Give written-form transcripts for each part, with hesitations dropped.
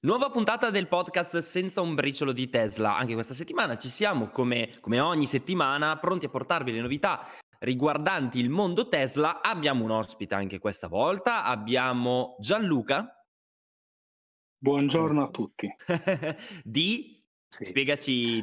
Nuova puntata del podcast senza un briciolo di Tesla. Anche questa settimana ci siamo, come ogni settimana, pronti a portarvi le novità riguardanti il mondo Tesla. Abbiamo un ospite anche questa volta, abbiamo Gianluca. Buongiorno a tutti. Spiegaci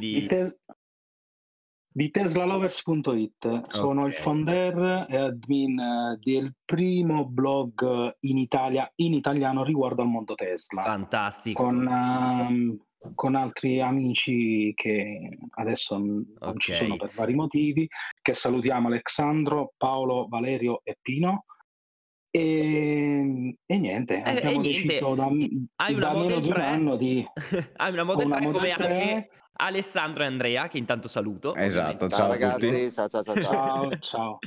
di teslalovers.it. Okay. Sono il founder e admin del primo blog in Italia, in italiano, riguardo al mondo Tesla. Fantastico. Con altri amici che adesso non ci sono per vari motivi, che salutiamo: Alessandro, Paolo, Valerio e Pino. E niente, abbiamo deciso da meno di un anno di... Hai una Model 3 come anche... Alessandro e Andrea, che intanto saluto. Esatto, ciao ragazzi, tutti. Ciao.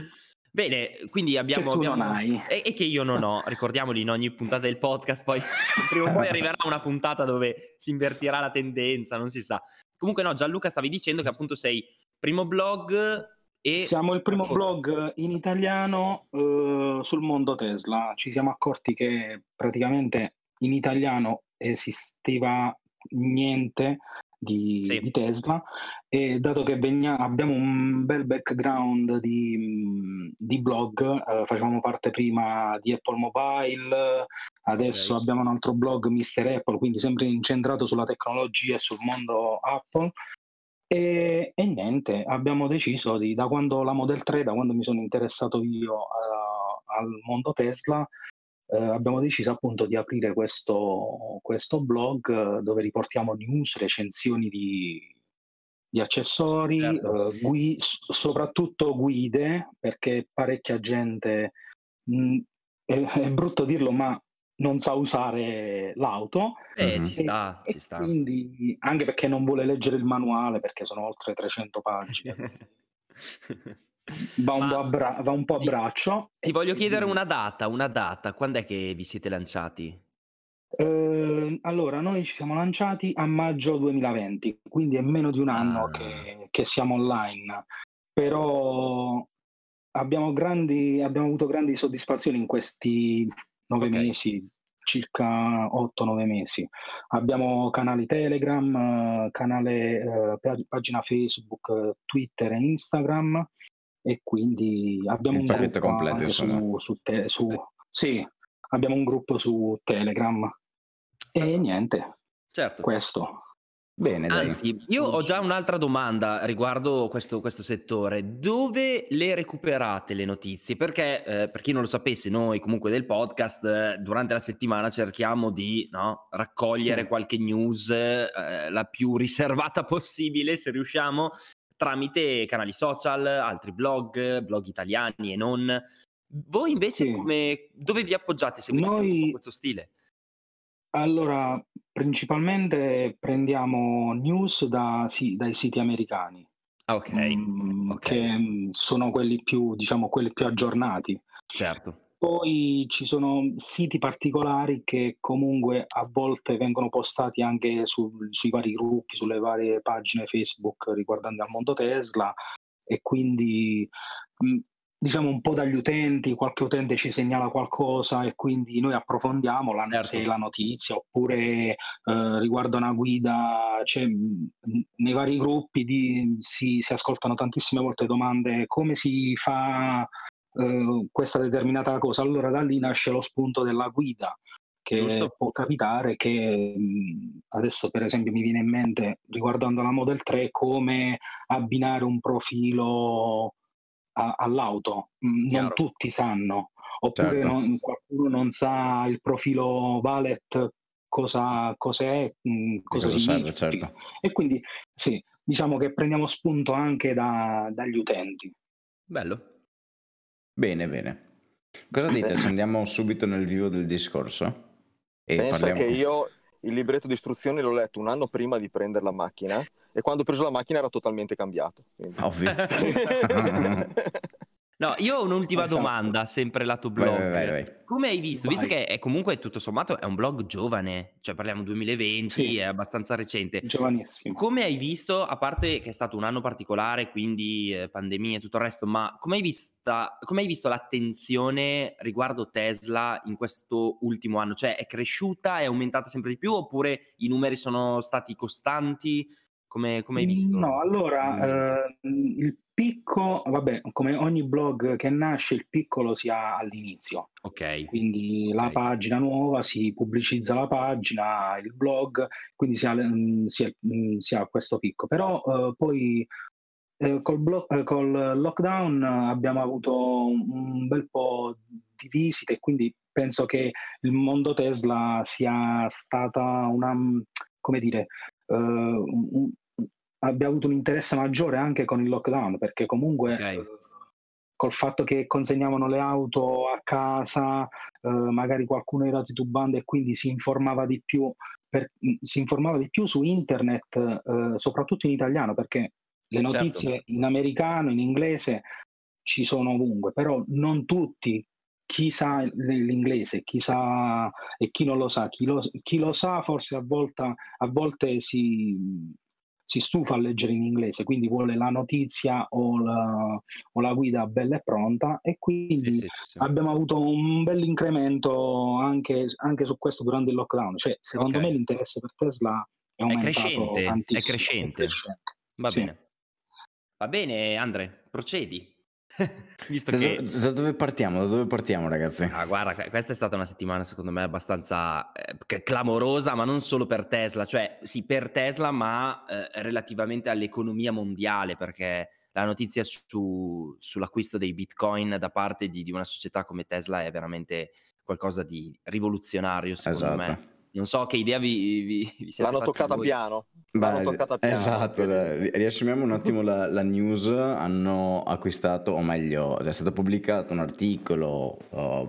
Bene, quindi abbiamo non hai. E che io non ho, ricordiamoli, in ogni puntata del podcast poi prima o poi arriverà una puntata dove si invertirà la tendenza, non si sa. Comunque no, Gianluca, stavi dicendo che appunto sei primo blog e... Siamo il primo blog in italiano sul mondo Tesla. Ci siamo accorti che praticamente in italiano esisteva niente di Tesla, e dato che abbiamo un bel background di blog, facevamo parte prima di Apple Mobile, adesso abbiamo un altro blog, Mister Apple, quindi sempre incentrato sulla tecnologia e sul mondo Apple, e niente, abbiamo deciso da quando la Model 3, da quando mi sono interessato io al mondo Tesla, abbiamo deciso appunto di aprire questo blog dove riportiamo news, recensioni di accessori, soprattutto guide, perché parecchia gente, è brutto dirlo, ma non sa usare l'auto. Ci sta. Quindi, anche perché non vuole leggere il manuale, perché sono oltre 300 pagine. Va un po' a braccio. Ti voglio chiedere una data. Quando è che vi siete lanciati? Allora, noi ci siamo lanciati a maggio 2020, quindi è meno di un anno che siamo online. Però abbiamo avuto grandi soddisfazioni in questi 9 mesi, circa 8-9 mesi. Abbiamo canali Telegram, pagina Facebook, Twitter e Instagram. E quindi abbiamo un gruppo completo abbiamo un gruppo su Telegram e niente. Certo. Questo. Bene, anzi, io ho già un'altra domanda riguardo questo settore. Dove le recuperate le notizie? Perché per chi non lo sapesse, noi comunque del podcast durante la settimana cerchiamo di raccogliere qualche news la più riservata possibile, se riusciamo, tramite canali social, altri blog italiani e non. Voi invece dove vi appoggiate, se questo stile? Allora, principalmente prendiamo news dai siti americani. Che sono quelli più aggiornati. Certo. Poi ci sono siti particolari che comunque a volte vengono postati anche sui vari gruppi, sulle varie pagine Facebook riguardanti al mondo Tesla, e quindi diciamo un po' dagli utenti, qualche utente ci segnala qualcosa e quindi noi approfondiamo la notizia, oppure riguardo una guida, nei vari gruppi si ascoltano tantissime volte domande: come si fa questa determinata cosa? Allora da lì nasce lo spunto della guida, che può capitare che adesso per esempio mi viene in mente, riguardando la Model 3, come abbinare un profilo all'auto. Chiaro. Non tutti sanno, oppure qualcuno non sa il profilo valet cosa significa, certo. E quindi diciamo che prendiamo spunto anche dagli utenti. Bello. Bene. Cosa dite? Se andiamo subito nel vivo del discorso? Pensa che io il libretto di istruzioni l'ho letto un anno prima di prendere la macchina, e quando ho preso la macchina era totalmente cambiato. Quindi... Ovvio. No, io ho un'ultima domanda, sempre lato blog. Vai. Come hai visto? Visto che è comunque tutto sommato è un blog giovane, cioè parliamo 2020, sì, è abbastanza recente. Giovanissimo. Come hai visto, a parte che è stato un anno particolare, quindi pandemia e tutto il resto, ma come hai visto l'attenzione riguardo Tesla in questo ultimo anno? Cioè è cresciuta, è aumentata sempre di più oppure i numeri sono stati costanti? Come hai visto? No, allora il picco, come ogni blog che nasce, il piccolo si ha all'inizio. Ok. Quindi la pagina nuova, si pubblicizza la pagina, il blog, quindi si ha questo picco. Però poi col lockdown abbiamo avuto un bel po' di visite, quindi penso che il mondo Tesla sia stata una, come dire, abbia avuto un interesse maggiore anche con il lockdown, perché comunque col fatto che consegnavano le auto a casa, magari qualcuno era titubante e quindi si informava di più su internet, soprattutto in italiano, perché le notizie in americano, in inglese ci sono ovunque, però non tutti, chi sa l'inglese, chi sa e chi non lo sa, chi lo sa forse a volte si stufa a leggere in inglese, quindi vuole la notizia o la guida bella e pronta, e quindi sì. Abbiamo avuto un bel incremento anche su questo durante il lockdown, cioè secondo me l'interesse per Tesla è aumentato tantissimo. È crescente. Va bene Andre, procedi. Visto che... Da dove partiamo ragazzi? Ah, guarda, questa è stata una settimana secondo me abbastanza clamorosa, ma non solo per Tesla, cioè sì per Tesla, ma relativamente all'economia mondiale, perché la notizia sull'acquisto dei Bitcoin da parte di una società come Tesla è veramente qualcosa di rivoluzionario secondo me. Non so che idea vi siete fatti. L'hanno toccata piano. Esatto, riassumiamo un attimo la news. Hanno acquistato, o meglio, è stato pubblicato un articolo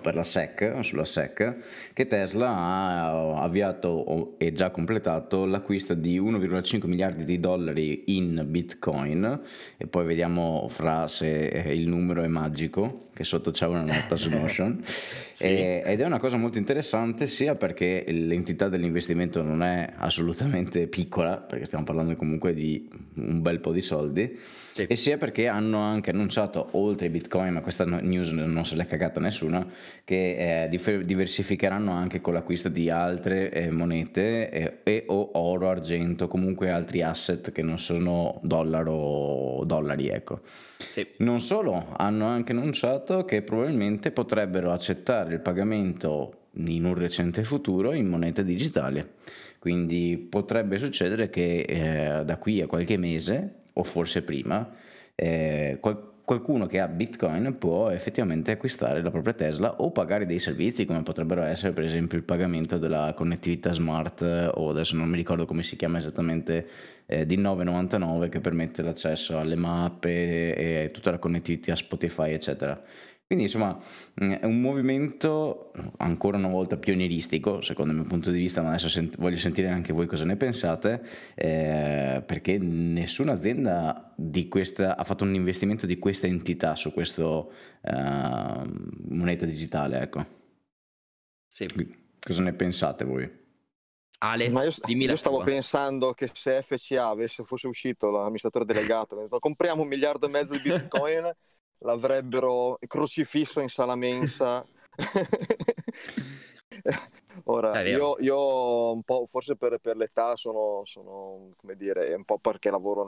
per la SEC, sulla SEC, che Tesla ha avviato e già completato l'acquisto di 1,5 miliardi di dollari in Bitcoin, e poi vediamo se il numero è magico, che sotto c'è una nota su Notion. Sì. Ed è una cosa molto interessante, sia perché l'entità dell'investimento non è assolutamente piccola, perché stiamo parlando comunque di un bel po' di soldi, sì, e sia perché hanno anche annunciato, oltre ai Bitcoin, ma questa news non se l'è cagata nessuna, che diversificheranno anche con l'acquisto di altre monete o oro, argento, comunque altri asset che non sono dollari, ecco. Sì. Non solo, hanno anche annunciato che probabilmente potrebbero accettare il pagamento in un recente futuro in moneta digitale, quindi potrebbe succedere che da qui a qualche mese, o forse prima, qualcuno che ha Bitcoin può effettivamente acquistare la propria Tesla o pagare dei servizi, come potrebbero essere per esempio il pagamento della connettività smart, o adesso non mi ricordo come si chiama esattamente, di 9,99, che permette l'accesso alle mappe e tutta la connettività Spotify eccetera. Quindi insomma è un movimento ancora una volta pionieristico, secondo il mio punto di vista, ma adesso voglio sentire anche voi cosa ne pensate, perché nessuna azienda di questa ha fatto un investimento di questa entità su questa moneta digitale, ecco. Sì. Cosa ne pensate voi? Ale, ma io stavo pensando che se FCA fosse uscito l'amministratore delegato, compriamo 1,5 miliardi di Bitcoin, l'avrebbero crocifisso in sala mensa. Ora io un po', forse per l'età, sono come dire, un po' perché lavoro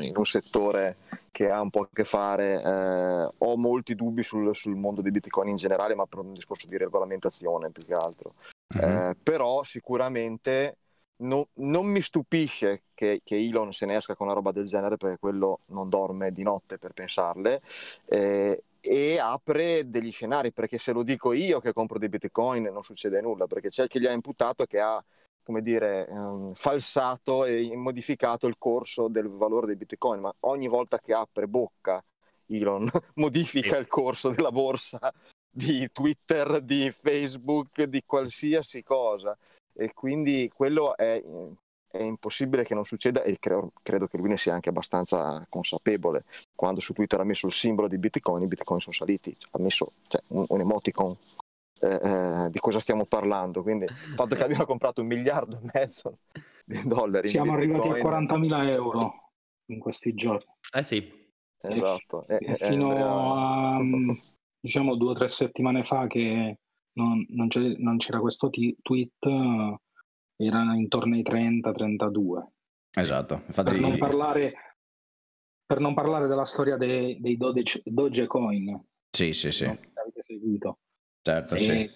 in un settore che ha un po' a che fare, ho molti dubbi sul mondo di Bitcoin in generale, ma per un discorso di regolamentazione più che altro. Però sicuramente non mi stupisce che Elon se ne esca con una roba del genere, perché quello non dorme di notte per pensarle, e apre degli scenari, perché se lo dico io che compro dei Bitcoin non succede nulla, perché c'è chi li ha imputato e che ha, come dire, falsato e modificato il corso del valore dei Bitcoin, ma ogni volta che apre bocca Elon modifica il corso della borsa di Twitter, di Facebook, di qualsiasi cosa. E quindi quello è impossibile che non succeda, e credo che lui ne sia anche abbastanza consapevole. quando su Twitter ha messo il simbolo di Bitcoin, i Bitcoin sono saliti, ha messo un emoticon. Di cosa stiamo parlando? Quindi il fatto che abbiano comprato $1,5 miliardi siamo arrivati a 40.000 euro in questi giorni. Sì, esatto. Fino a diciamo 2 o 3 settimane fa che non c'era questo tweet, erano intorno ai 30-32. Esatto. Infatti... Per non parlare della storia dei Dogecoin. Sì. Non avete seguito. Certo, sì.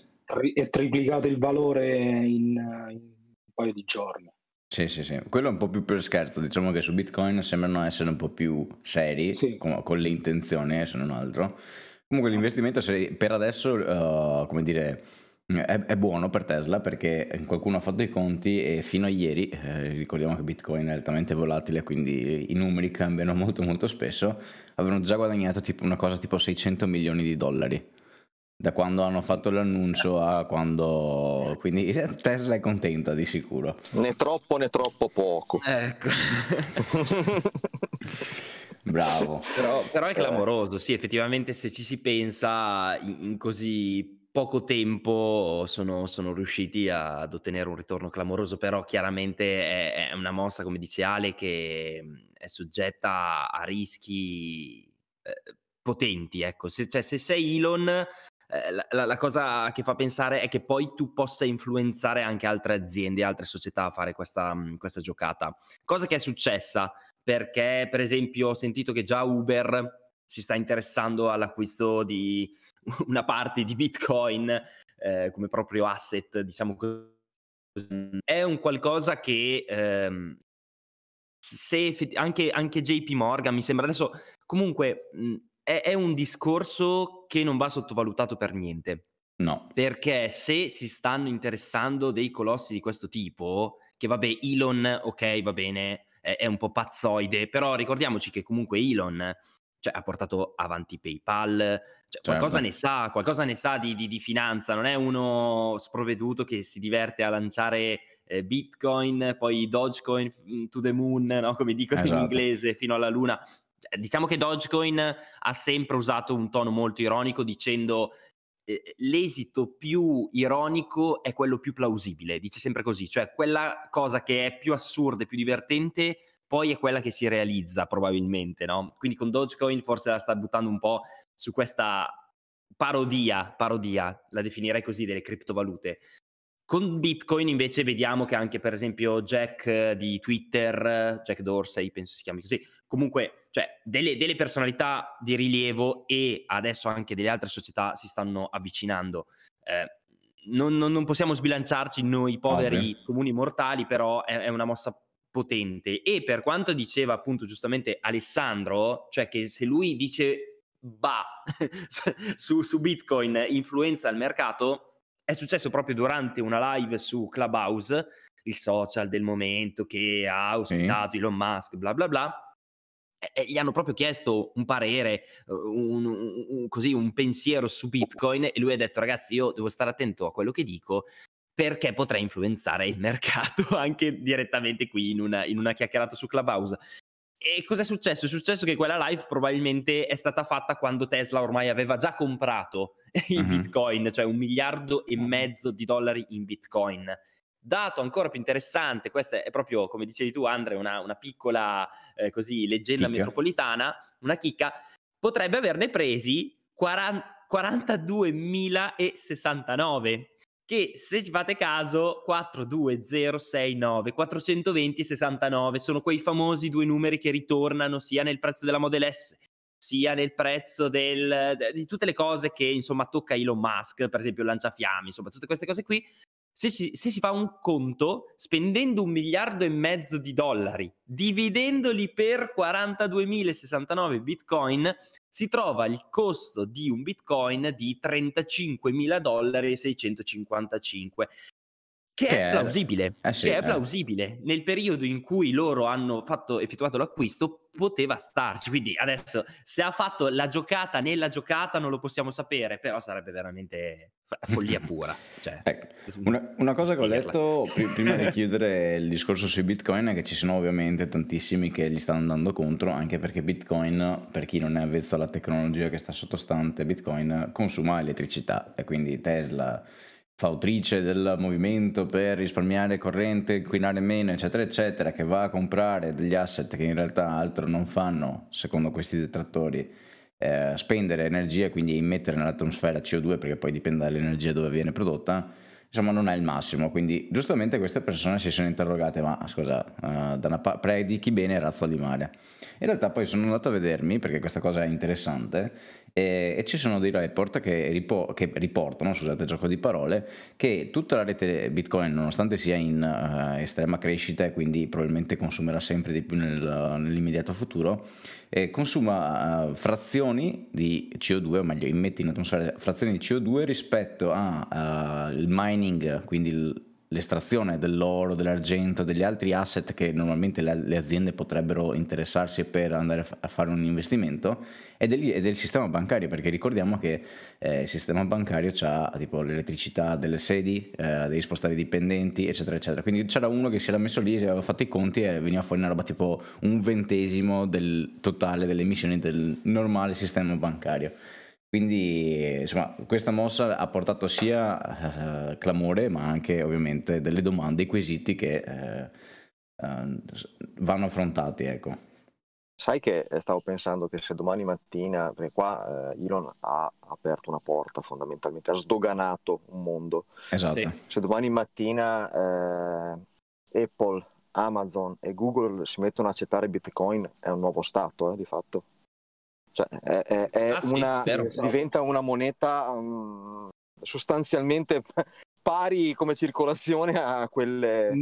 È triplicato il valore in un paio di giorni. Sì. Quello è un po' più per scherzo. Diciamo che su Bitcoin sembrano essere un po' più seri, sì, con le intenzioni, se non altro. Comunque l'investimento per adesso, come dire, è buono per Tesla, perché qualcuno ha fatto i conti e fino a ieri, ricordiamo che Bitcoin è altamente volatile, quindi i numeri cambiano molto molto spesso, avevano già guadagnato una cosa tipo $600 milioni da quando hanno fatto l'annuncio a quando, quindi Tesla è contenta di sicuro, né troppo poco, ecco. Bravo. Però è clamoroso, sì, effettivamente se ci si pensa, in così poco tempo sono riusciti ad ottenere un ritorno clamoroso. Però chiaramente è una mossa, come dice Ale, che è soggetta a rischi potenti, ecco. Se sei Elon, la cosa che fa pensare è che poi tu possa influenzare anche altre aziende, altre società a fare questa giocata, cosa che è successa, perché per esempio ho sentito che già Uber si sta interessando all'acquisto di una parte di Bitcoin come proprio asset, diciamo così. È un qualcosa che anche JP Morgan, mi sembra adesso, comunque è un discorso che non va sottovalutato per niente. No, perché se si stanno interessando dei colossi di questo tipo, che vabbè, Elon, ok, va bene, è un po' pazzoide, però ricordiamoci che comunque Elon ha portato avanti PayPal, certo, qualcosa ne sa di finanza, non è uno sprovveduto che si diverte a lanciare Bitcoin, poi Dogecoin to the moon, no? Come dicono, esatto, in inglese, fino alla luna. Diciamo che Dogecoin ha sempre usato un tono molto ironico, dicendo l'esito più ironico è quello più plausibile, dice sempre così, cioè quella cosa che è più assurda e più divertente poi è quella che si realizza probabilmente, no? Quindi con Dogecoin forse la sta buttando un po' su questa parodia, la definirei così, delle criptovalute. Con Bitcoin invece vediamo che anche per esempio Jack di Twitter, Jack Dorsey penso si chiami così, comunque delle personalità di rilievo e adesso anche delle altre società si stanno avvicinando. Non possiamo sbilanciarci noi poveri comuni mortali, però è una mossa potente. E per quanto diceva appunto giustamente Alessandro, cioè che se lui dice su Bitcoin influenza il mercato, è successo proprio durante una live su Clubhouse, il social del momento che ha ospitato Elon Musk, bla bla bla, e gli hanno proprio chiesto un parere, così un pensiero su Bitcoin, e lui ha detto: ragazzi, io devo stare attento a quello che dico, perché potrei influenzare il mercato anche direttamente qui in una chiacchierata su Clubhouse. E cos'è successo? È successo che quella live probabilmente è stata fatta quando Tesla ormai aveva già comprato i Bitcoin, cioè $1,5 miliardi in Bitcoin. Dato ancora più interessante, questa è proprio, come dicevi tu Andrea, una piccola così leggenda chicca, metropolitana, una chicca, potrebbe averne presi 42.069, che se ci fate caso 42069, 42069 sono quei famosi 2 numeri che ritornano sia nel prezzo della Model S sia nel prezzo di tutte le cose che insomma tocca Elon Musk, per esempio il lanciafiamme, insomma tutte queste cose qui. Se si fa un conto, spendendo $1,5 miliardi, dividendoli per 42.069 Bitcoin, si trova il costo di un Bitcoin di $35.655. Che è plausibile, sì, che è plausibile. Nel periodo in cui loro hanno effettuato l'acquisto poteva starci, quindi adesso se ha fatto la giocata nella giocata non lo possiamo sapere, però sarebbe veramente follia pura. Cioè, ecco, una cosa che ho letto prima di chiudere il discorso su Bitcoin è che ci sono ovviamente tantissimi che gli stanno andando contro, anche perché Bitcoin, per chi non è avvezzo alla tecnologia che sta sottostante Bitcoin, consuma elettricità, e quindi Tesla, fautrice del movimento per risparmiare corrente, inquinare meno, eccetera eccetera, che va a comprare degli asset che in realtà altro non fanno, secondo questi detrattori, spendere energia, quindi immettere nell'atmosfera CO2, perché poi dipende dall'energia dove viene prodotta, insomma non è il massimo. Quindi giustamente queste persone si sono interrogate, ma scusa, da una predichi bene e razza di mare. In realtà poi sono andato a vedermi, perché questa cosa è interessante, e ci sono dei report che riportano, scusate gioco di parole, che tutta la rete Bitcoin, nonostante sia in estrema crescita e quindi probabilmente consumerà sempre di più nell'immediato futuro, consuma frazioni di CO2, o meglio immette in atmosfera frazioni di CO2 rispetto al mining, quindi l'estrazione dell'oro, dell'argento, degli altri asset che normalmente le aziende potrebbero interessarsi per andare a fare un investimento, e del sistema bancario, perché ricordiamo che il sistema bancario c'ha tipo l'elettricità delle sedi, devi spostare i dipendenti, eccetera eccetera. Quindi c'era uno che si era messo lì, si aveva fatto i conti e veniva fuori una roba tipo 1/20 del totale delle emissioni del normale sistema bancario. Quindi insomma questa mossa ha portato sia clamore, ma anche ovviamente delle domande, i quesiti che vanno affrontati, ecco. Sai che stavo pensando che se domani mattina, perché qua Elon ha aperto una porta fondamentalmente, ha sdoganato un mondo. Esatto. Sì. Se domani mattina Apple, Amazon e Google si mettono a accettare Bitcoin, è un nuovo stato di fatto. Cioè, diventa una moneta sostanzialmente pari come circolazione a quelle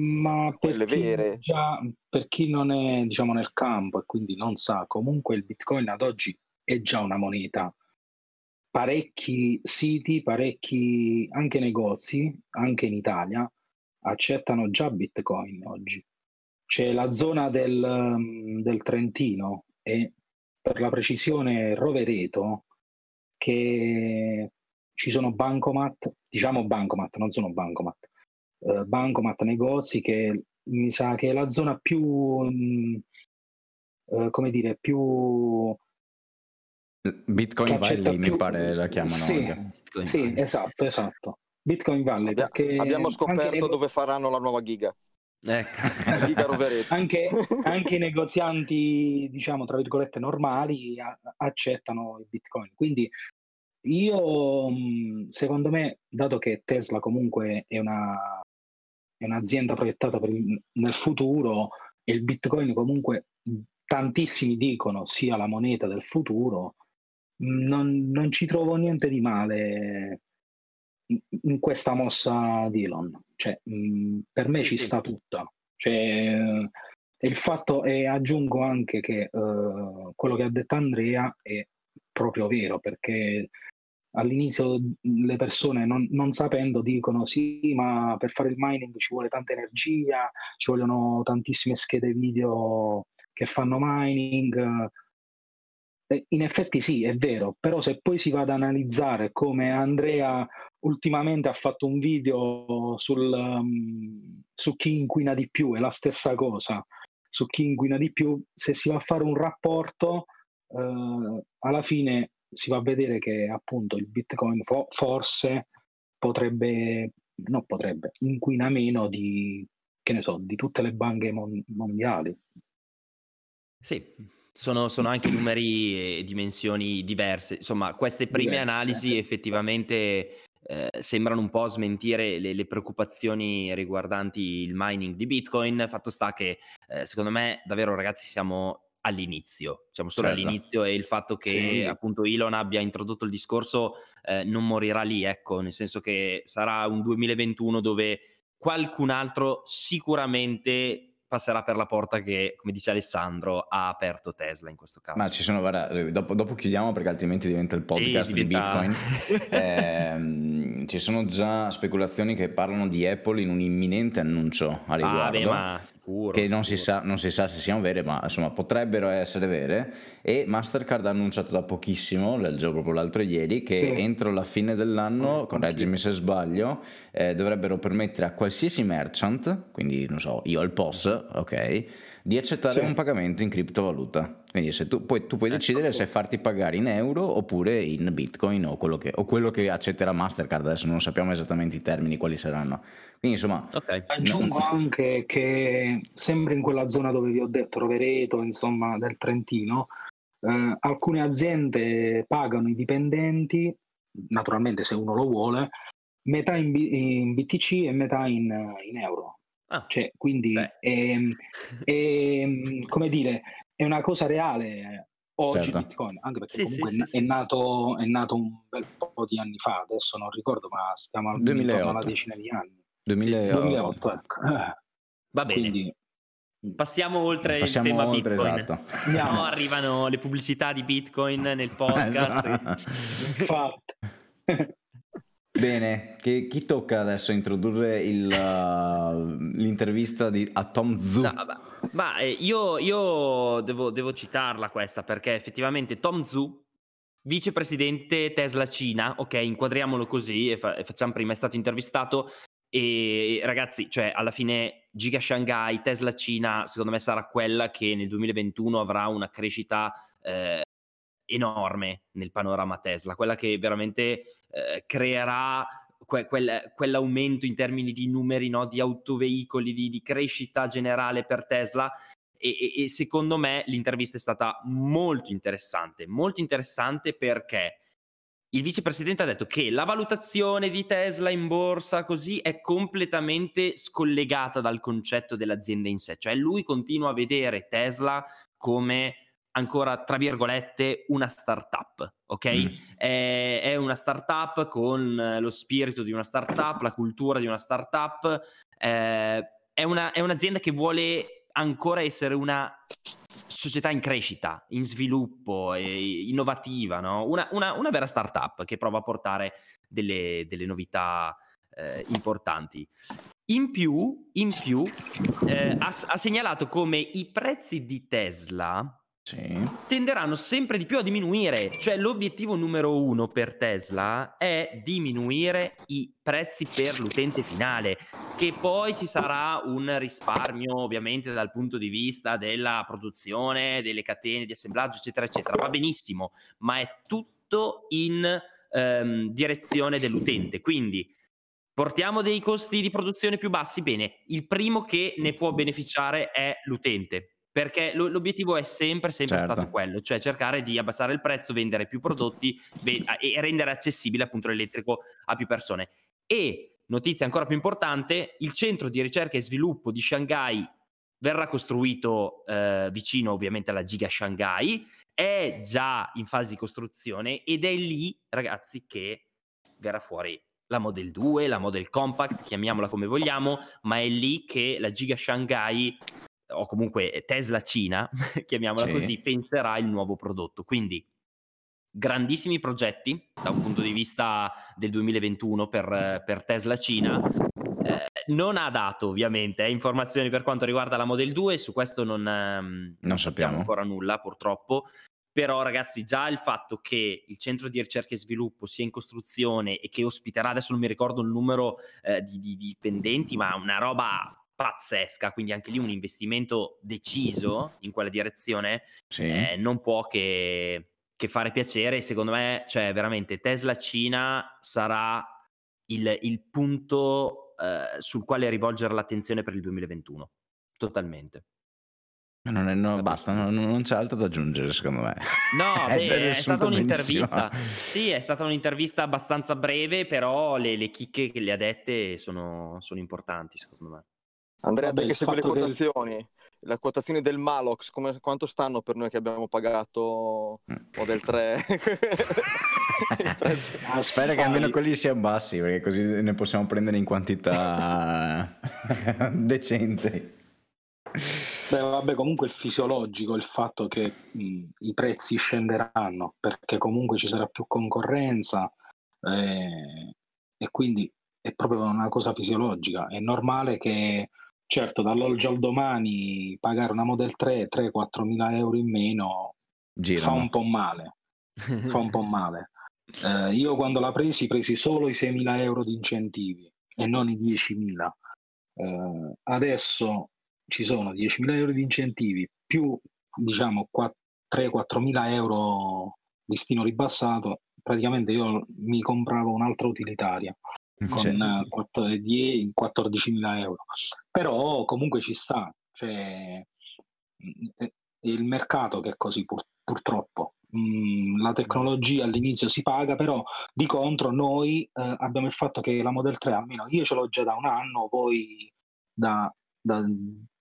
vere. Già, per chi non è, diciamo, nel campo e quindi non sa, comunque il Bitcoin ad oggi è già una moneta. Parecchi siti, parecchi anche negozi, anche in Italia, accettano già Bitcoin oggi. C'è la zona del Trentino e, per la precisione, Rovereto, che ci sono bancomat, non sono bancomat, negozi che mi sa che è la zona più, più Bitcoin Valley, mi pare la chiamano. Sì, esatto, Bitcoin Valley. Abbiamo scoperto dove faranno la nuova Giga. Ecco. Anche i negozianti, diciamo tra virgolette, normali accettano il Bitcoin. Quindi io, secondo me, dato che Tesla comunque è un'azienda proiettata nel futuro, e il Bitcoin comunque tantissimi dicono sia la moneta del futuro, non ci trovo niente di male in questa mossa di Elon. Cioè, per me ci sta tutta. Cioè, il fatto, e aggiungo anche che quello che ha detto Andrea è proprio vero, perché all'inizio le persone non sapendo dicono sì, ma per fare il mining ci vuole tanta energia, ci vogliono tantissime schede video che fanno mining. In effetti sì, è vero, però se poi si va ad analizzare, come Andrea ultimamente ha fatto un video su chi inquina di più, è la stessa cosa, su chi inquina di più, se si va a fare un rapporto, alla fine si va a vedere che appunto il Bitcoin forse inquina meno di, che ne so, di tutte le banche mondiali. Sì. Sono anche numeri e dimensioni diverse, insomma queste prime analisi effettivamente sembrano un po' smentire le preoccupazioni riguardanti il mining di Bitcoin. Fatto sta che secondo me davvero, ragazzi, siamo all'inizio, siamo solo all'inizio, e il fatto che appunto Elon abbia introdotto il discorso non morirà lì, ecco, nel senso che sarà un 2021 dove qualcun altro sicuramente passerà per la porta che, come dice Alessandro, ha aperto Tesla in questo caso. Ma ci sono, guarda, dopo chiudiamo perché altrimenti diventa il podcast di Bitcoin. Ci sono già speculazioni che parlano di Apple in un imminente annuncio a riguardo, ma sicuro, che non si sa se siano vere, ma insomma potrebbero essere vere. E Mastercard ha annunciato da pochissimo, proprio l'altro ieri, che entro la fine dell'anno, correggimi se sbaglio, dovrebbero permettere a qualsiasi merchant, quindi non so, io al POS, ok, di accettare un pagamento in criptovaluta. Quindi se tu puoi decidere se farti pagare in euro oppure in bitcoin o quello che accetterà Mastercard. Adesso non sappiamo esattamente i termini quali saranno, quindi insomma aggiungo anche che sempre in quella zona dove vi ho detto, Rovereto, insomma del Trentino, alcune aziende pagano i dipendenti, naturalmente se uno lo vuole, metà in BTC e metà in euro. Cioè, quindi come dire, è una cosa reale oggi, Bitcoin, anche perché comunque è nato un bel po' di anni fa, adesso non ricordo, ma stiamo alla decina di anni, 2008, ecco. Va bene, quindi Passiamo oltre il tema Bitcoin. No, arrivano le pubblicità di Bitcoin nel podcast. Infatti. Bene, chi tocca adesso introdurre l'intervista a Tom Zhu? Io devo citarla questa, perché effettivamente Tom Zhu, vicepresidente Tesla Cina, ok, inquadriamolo così e facciamo prima, è stato intervistato. E ragazzi, cioè alla fine Giga Shanghai, Tesla Cina, secondo me sarà quella che nel 2021 avrà una crescita enorme nel panorama Tesla, quella che veramente creerà quell'aumento in termini di numeri, no? Di autoveicoli, di crescita generale per Tesla, e secondo me l'intervista è stata molto interessante, perché il vicepresidente ha detto che la valutazione di Tesla in borsa così è completamente scollegata dal concetto dell'azienda in sé, cioè lui continua a vedere Tesla come ancora, tra virgolette, una startup, ok? È una startup con lo spirito di una startup, la cultura di una startup, è un'azienda che vuole ancora essere una società in crescita, in sviluppo, innovativa, no? Una vera startup che prova a portare delle novità importanti. In più ha segnalato come i prezzi di Tesla tenderanno sempre di più a diminuire, cioè l'obiettivo numero uno per Tesla è diminuire i prezzi per l'utente finale, che poi ci sarà un risparmio ovviamente dal punto di vista della produzione, delle catene di assemblaggio, eccetera eccetera, va benissimo, ma è tutto in direzione dell'utente. Quindi portiamo dei costi di produzione più bassi, bene, il primo che ne può beneficiare è l'utente, perché l'obiettivo è sempre stato quello, cioè cercare di abbassare il prezzo, vendere più prodotti e rendere accessibile appunto l'elettrico a più persone. E notizia ancora più importante, il centro di ricerca e sviluppo di Shanghai verrà costruito vicino ovviamente alla Giga Shanghai, è già in fase di costruzione ed è lì, ragazzi, che verrà fuori la Model 2, la Model Compact, chiamiamola come vogliamo, ma è lì che la Giga Shanghai, o comunque Tesla Cina, chiamiamola così, penserà il nuovo prodotto. Quindi grandissimi progetti da un punto di vista del 2021 per Tesla Cina. Non ha dato ovviamente informazioni per quanto riguarda la Model 2, su questo non sappiamo ancora nulla purtroppo, però ragazzi già il fatto che il centro di ricerca e sviluppo sia in costruzione e che ospiterà, adesso non mi ricordo il numero di dipendenti, ma una roba pazzesca, quindi anche lì un investimento deciso in quella direzione, non può che fare piacere. Secondo me, cioè veramente Tesla Cina sarà il punto sul quale rivolgere l'attenzione per il 2021, totalmente. Non c'è altro da aggiungere, secondo me. No, è stata un'intervista. Sì, è stata un'intervista abbastanza breve, però le chicche che le ha dette sono importanti, secondo me. Andrea, te che segui le quotazioni, la quotazione del Malox, quanto stanno per noi che abbiamo pagato Model 3? Spero che almeno quelli siano bassi, perché così ne possiamo prendere in quantità decenti. Beh, vabbè, comunque è fisiologico il fatto che i prezzi scenderanno, perché comunque ci sarà più concorrenza, e quindi è proprio una cosa fisiologica. È normale che, certo, dall'oggi al domani pagare una Model 3 3-4 mila euro in meno girano. Fa un po' male. Fa un po' male. Io quando la presi solo i 6.000 euro di incentivi e non i 10.000. Adesso ci sono 10.000 euro di incentivi più, diciamo, 3-4 mila euro listino ribassato. Praticamente io mi compravo un'altra utilitaria con 14.000 euro, però comunque ci sta, cioè è il mercato che è così, purtroppo. La tecnologia all'inizio si paga, però di contro noi abbiamo il fatto che la Model 3, almeno io ce l'ho già da un anno, voi da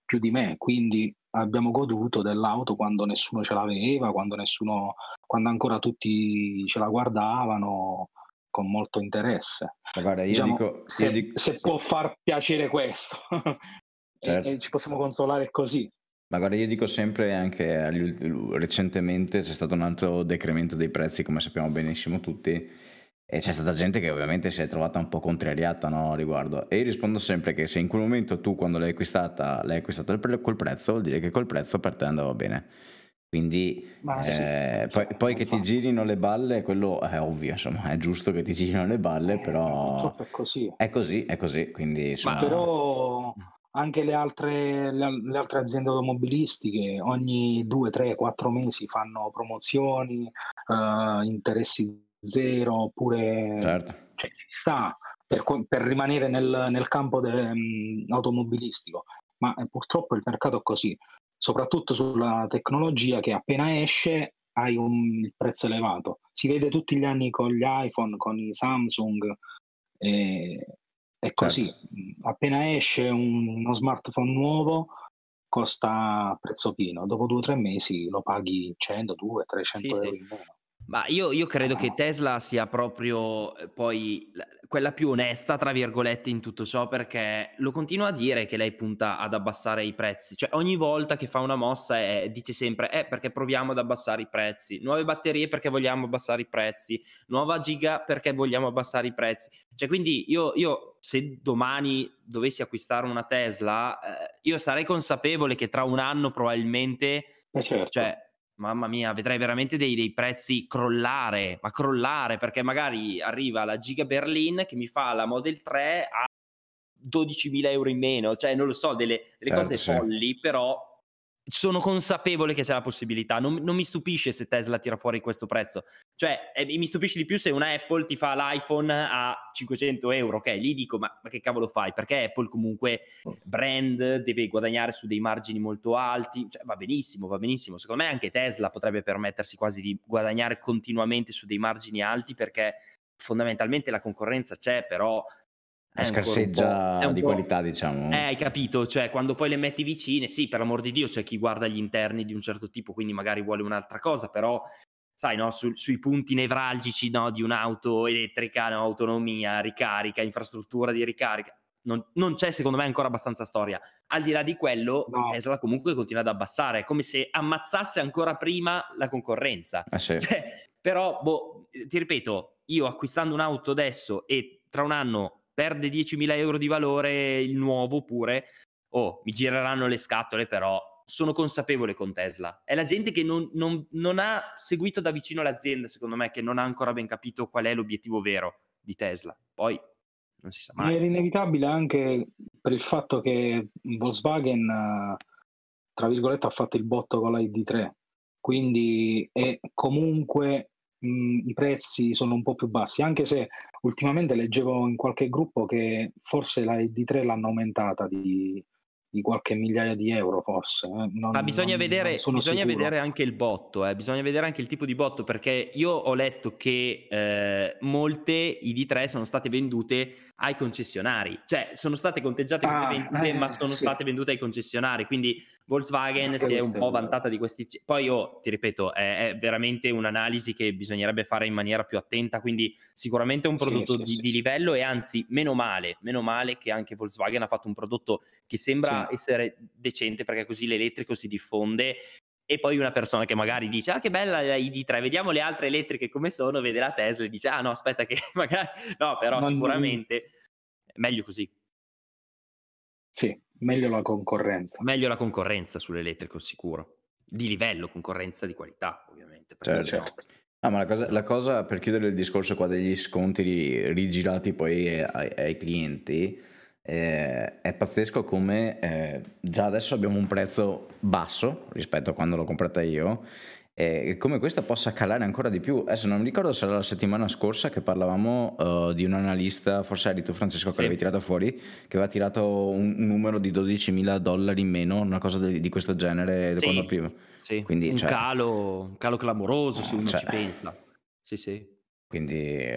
più di me, quindi abbiamo goduto dell'auto quando nessuno ce l'aveva, quando ancora tutti ce la guardavano con molto interesse. Guarda, io dico... se può far piacere questo, certo. E ci possiamo consolare così. Ma guarda, io dico sempre, anche recentemente c'è stato un altro decremento dei prezzi, come sappiamo benissimo tutti, e c'è stata gente che ovviamente si è trovata un po' contrariata, no, riguardo. E io rispondo sempre che se in quel momento tu, quando l'hai acquistata col prezzo, vuol dire che col prezzo per te andava bene. Quindi poi che ti girino le balle, quello è ovvio, insomma, è giusto che ti girino le balle, però è così, quindi insomma... Ma però anche le altre aziende automobilistiche ogni 2, 3, 4 mesi fanno promozioni, interessi zero, oppure certo. Cioè, ci sta per rimanere nel campo automobilistico, ma purtroppo il mercato è così. Soprattutto sulla tecnologia, che appena esce hai un prezzo elevato. Si vede tutti gli anni con gli iPhone, con i Samsung, è così. Certo. Appena esce uno smartphone nuovo costa a prezzo pieno, dopo 2 o 3 mesi lo paghi 100, 200, 300 euro in meno. Ma io credo che Tesla sia proprio poi quella più onesta, tra virgolette, in tutto ciò, perché lo continua a dire che lei punta ad abbassare i prezzi, cioè ogni volta che fa una mossa dice sempre perché proviamo ad abbassare i prezzi, nuove batterie perché vogliamo abbassare i prezzi, nuova giga perché vogliamo abbassare i prezzi, cioè quindi io se domani dovessi acquistare una Tesla, io sarei consapevole che tra un anno probabilmente certo. Cioè, mamma mia, vedrai veramente dei prezzi crollare, perché magari arriva la Giga Berlin che mi fa la Model 3 a 12.000 euro in meno, cioè non lo so, delle certo, cose folli, però sono consapevole che c'è la possibilità, non mi stupisce se Tesla tira fuori questo prezzo, cioè mi stupisce di più se una Apple ti fa l'iPhone a 500 euro, ok, lì dico ma che cavolo fai, perché Apple comunque brand, deve guadagnare su dei margini molto alti, cioè, va benissimo, secondo me anche Tesla potrebbe permettersi quasi di guadagnare continuamente su dei margini alti, perché fondamentalmente la concorrenza c'è, però scarseggia di qualità, diciamo. Hai capito, cioè quando poi le metti vicine, sì, per l'amor di Dio, c'è chi guarda gli interni di un certo tipo, quindi magari vuole un'altra cosa, però sai, no, sui punti nevralgici, no, di un'auto elettrica, no, autonomia, ricarica, infrastruttura di ricarica, non c'è secondo me ancora abbastanza storia. Al di là di quello, no. Tesla comunque continua ad abbassare, è come se ammazzasse ancora prima la concorrenza. Sì. Cioè, però ti ripeto, io acquistando un'auto adesso e tra un anno perde 10.000 euro di valore il nuovo, pure mi gireranno le scatole, però sono consapevole con Tesla. È la gente che non ha seguito da vicino l'azienda, secondo me, che non ha ancora ben capito qual è l'obiettivo vero di Tesla. Poi non si sa mai. È inevitabile anche per il fatto che Volkswagen, tra virgolette, ha fatto il botto con la ID.3, quindi è comunque... i prezzi sono un po' più bassi, anche se ultimamente leggevo in qualche gruppo che forse la ID.3 l'hanno aumentata di qualche migliaia di euro, forse. Ma bisogna vedere anche il botto, bisogna vedere anche il tipo di botto, perché io ho letto che molte ID.3 sono state vendute ai concessionari, cioè sono state conteggiate come vendute, ma sono state vendute ai concessionari, quindi Volkswagen si è un po' vantata di questi. Poi ti ripeto, è veramente un'analisi che bisognerebbe fare in maniera più attenta, quindi sicuramente è un prodotto di livello, e anzi meno male che anche Volkswagen ha fatto un prodotto che sembra debba essere decente, perché così l'elettrico si diffonde. E poi una persona che magari dice: ah, che bella la ID.3, vediamo le altre elettriche come sono, vede la Tesla e dice: ah no, aspetta che magari... No, però non sicuramente è meglio così. Sì, meglio la concorrenza. Meglio la concorrenza sull'elettrico, sicuro. Di livello, concorrenza di qualità, ovviamente. Certo. Ah, ma la cosa, per chiudere il discorso qua degli sconti rigirati poi ai clienti... è pazzesco come già adesso abbiamo un prezzo basso rispetto a quando l'ho comprata io, e come questa possa calare ancora di più. Adesso non mi ricordo se era la settimana scorsa che parlavamo di un analista, forse eri tu Francesco che l'avevi tirato fuori, che aveva tirato un numero di $12,000 in meno, una cosa di questo genere, quando prima. Sì. Quindi, un calo clamoroso se uno ci pensa. Sì, sì. Quindi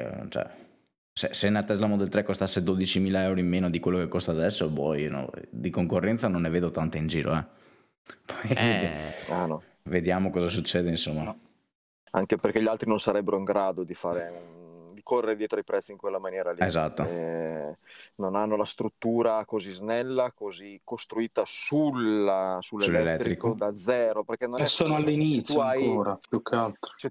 se una Tesla Model 3 costasse €12,000 in meno di quello che costa adesso, io no, di concorrenza non ne vedo tante in giro. Poi vediamo cosa succede, insomma. No. Anche perché gli altri non sarebbero in grado di correre dietro ai prezzi in quella maniera lì. Esatto. Non hanno la struttura così snella, così costruita sull'elettrico da zero, perché non è sono all'inizio ancora, più che altro. Se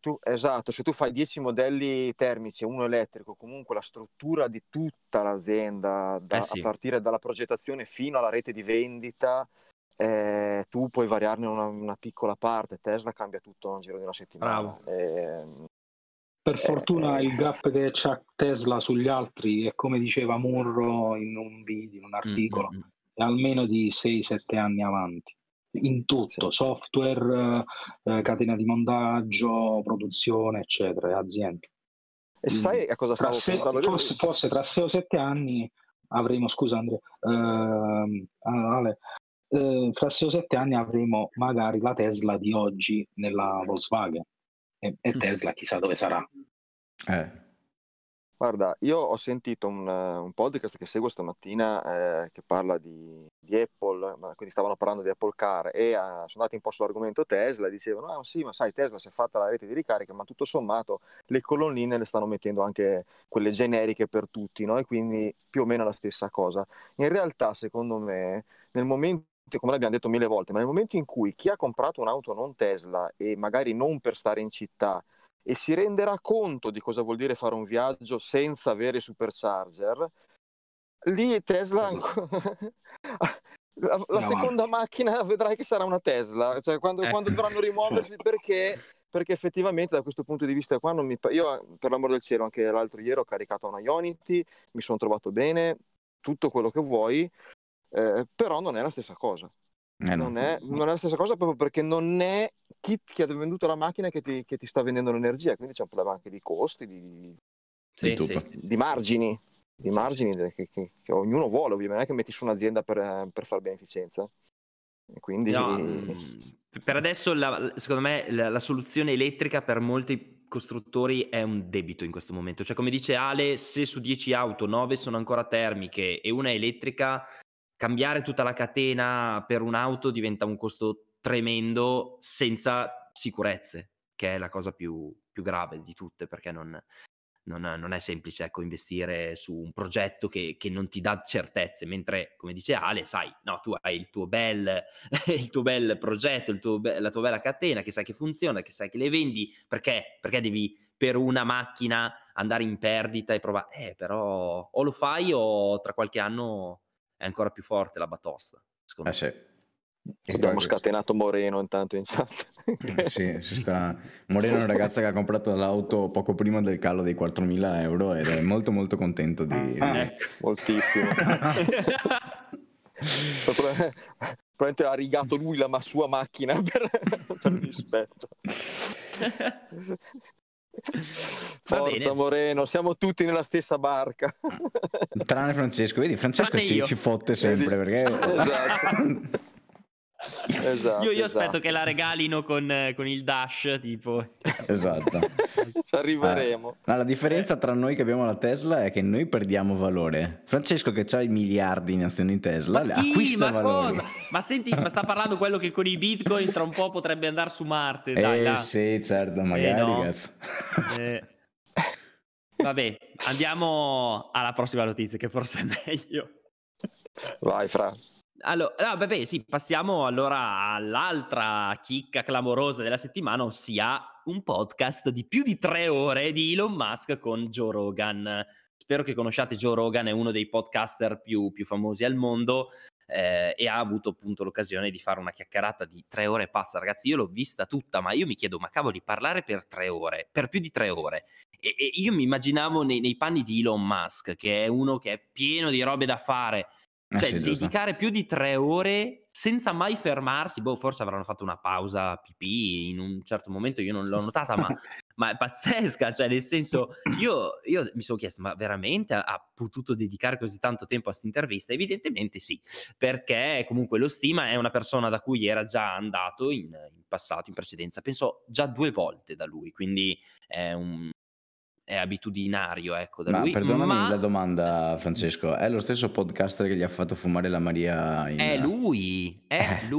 tu fai 10 modelli termici e uno elettrico, comunque la struttura di tutta l'azienda a partire dalla progettazione fino alla rete di vendita, tu puoi variarne una piccola parte. Tesla cambia tutto nel giro di una settimana. Per fortuna il gap che c'ha Tesla sugli altri è, come diceva Murro in un video, in un articolo, è almeno di 6-7 anni avanti. In tutto, software, catena di montaggio, produzione, eccetera, aziende. E sai a cosa stavo pensando? Forse tra 6 o 7 anni avremo, scusa Andrea, fra 6 o 7 anni avremo magari la Tesla di oggi nella Volkswagen. E Tesla chissà dove sarà. Guarda, io ho sentito un podcast che seguo stamattina che parla di Apple, quindi stavano parlando di Apple Car e sono andati un po' sull'argomento Tesla e dicevano: ah sì, ma sai, Tesla si è fatta la rete di ricarica, ma tutto sommato le colonnine le stanno mettendo anche quelle generiche per tutti, no? E quindi più o meno la stessa cosa. In realtà, secondo me, nel momento, come l'abbiamo detto 1000 volte, ma nel momento in cui chi ha comprato un'auto non Tesla e magari non per stare in città e si renderà conto di cosa vuol dire fare un viaggio senza avere supercharger, lì Tesla la seconda macchina vedrai che sarà una Tesla, cioè quando dovranno rimuoversi perché effettivamente da questo punto di vista qua io, per l'amor del cielo, anche l'altro ieri ho caricato una Ionity, mi sono trovato bene, tutto quello che vuoi. Però non è la stessa cosa, non è la stessa cosa, proprio perché non è chi ha venduto la macchina che ti sta vendendo l'energia, quindi c'è un problema anche di costi, di margini che ognuno vuole, ovviamente. Non è che metti su un'azienda per fare beneficenza, e quindi per adesso secondo me la soluzione elettrica per molti costruttori è un debito in questo momento. Cioè, come dice Ale, se su 10 auto 9 sono ancora termiche e una è elettrica, cambiare tutta la catena per un'auto diventa un costo tremendo, senza sicurezze, che è la cosa più grave di tutte, perché non è semplice, ecco, investire su un progetto che non ti dà certezze, mentre, come dice Ale, sai, no, tu hai il tuo bel progetto, la tua bella catena, che sai che funziona, che sai che le vendi, perché devi per una macchina andare in perdita e provare, però o lo fai o tra qualche anno... è ancora più forte la batosta, secondo me. Abbiamo scatenato Moreno intanto in chat. Sì, Moreno è una ragazza che ha comprato l'auto poco prima del calo dei €4.000 ed è molto molto contento ecco. Moltissimo. Probabilmente ha rigato lui la sua macchina per rispetto. Forza Moreno, siamo tutti nella stessa barca, tranne Francesco. Vedi, Francesco ci fotte sempre, perché esatto, io aspetto che la regalino con il dash, tipo. Esatto. Ci arriveremo. La differenza tra noi che abbiamo la Tesla è che noi perdiamo valore. Francesco, che ha i miliardi in azioni Tesla, acquista valore. Ma senti, ma sta parlando quello che con i bitcoin tra un po' potrebbe andare su Marte. Dai. Sì, certo, magari. Vabbè, andiamo alla prossima notizia, che forse è meglio. Vai, Fra. Allora, vabbè, sì, passiamo allora all'altra chicca clamorosa della settimana, ossia un podcast di più di 3 ore di Elon Musk con Joe Rogan. Spero che conosciate Joe Rogan, è uno dei podcaster più famosi al mondo, e ha avuto appunto l'occasione di fare una chiacchierata di 3 ore e passa. Ragazzi, io l'ho vista tutta, ma io mi chiedo, ma cavoli, parlare per 3 ore, per più di 3 ore, e io mi immaginavo nei panni di Elon Musk, che è uno che è pieno di robe da fare. Cioè, sì, dedicare giusto più di 3 ore senza mai fermarsi. Boh, forse avranno fatto una pausa pipì in un certo momento, io non l'ho notata, ma è pazzesca. Cioè, nel senso, io mi sono chiesto, ma veramente ha potuto dedicare così tanto tempo a questa intervista? Evidentemente sì, perché comunque lo stima, è una persona da cui era già andato in passato, in precedenza, penso già 2 volte da lui, quindi è abitudinario, ecco, da lui. Perdonami la domanda, Francesco, è lo stesso podcaster che gli ha fatto fumare la Maria in... È lui.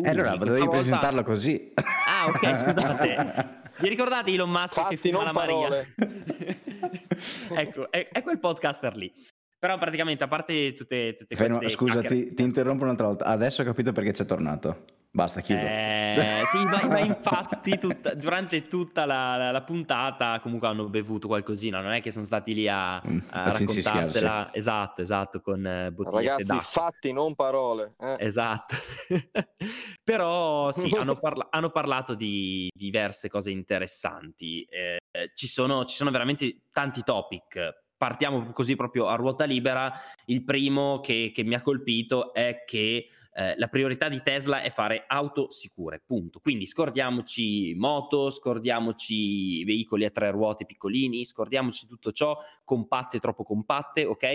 Allora potevi presentarlo così. Ah, ok, scusate. Vi ricordate Elon Musk Fatti, che fuma la parole. Maria? Ecco, è quel podcaster lì. Però praticamente, a parte tutte queste... Scusa, ti interrompo un'altra volta. Adesso ho capito perché c'è tornato. Basta, chiudo. Sì, ma infatti durante tutta la puntata comunque hanno bevuto qualcosina, non è che sono stati lì a raccontarsela. Esatto, con bottigliette d'acqua. Ragazzi, fatti, non parole. Esatto. Però sì, hanno parlato di diverse cose interessanti. Ci sono veramente tanti topic. Partiamo così proprio a ruota libera. Il primo che mi ha colpito è che la priorità di Tesla è fare auto sicure, punto. Quindi scordiamoci moto, scordiamoci veicoli a 3 ruote piccolini, scordiamoci tutto ciò, compatte, troppo compatte, ok?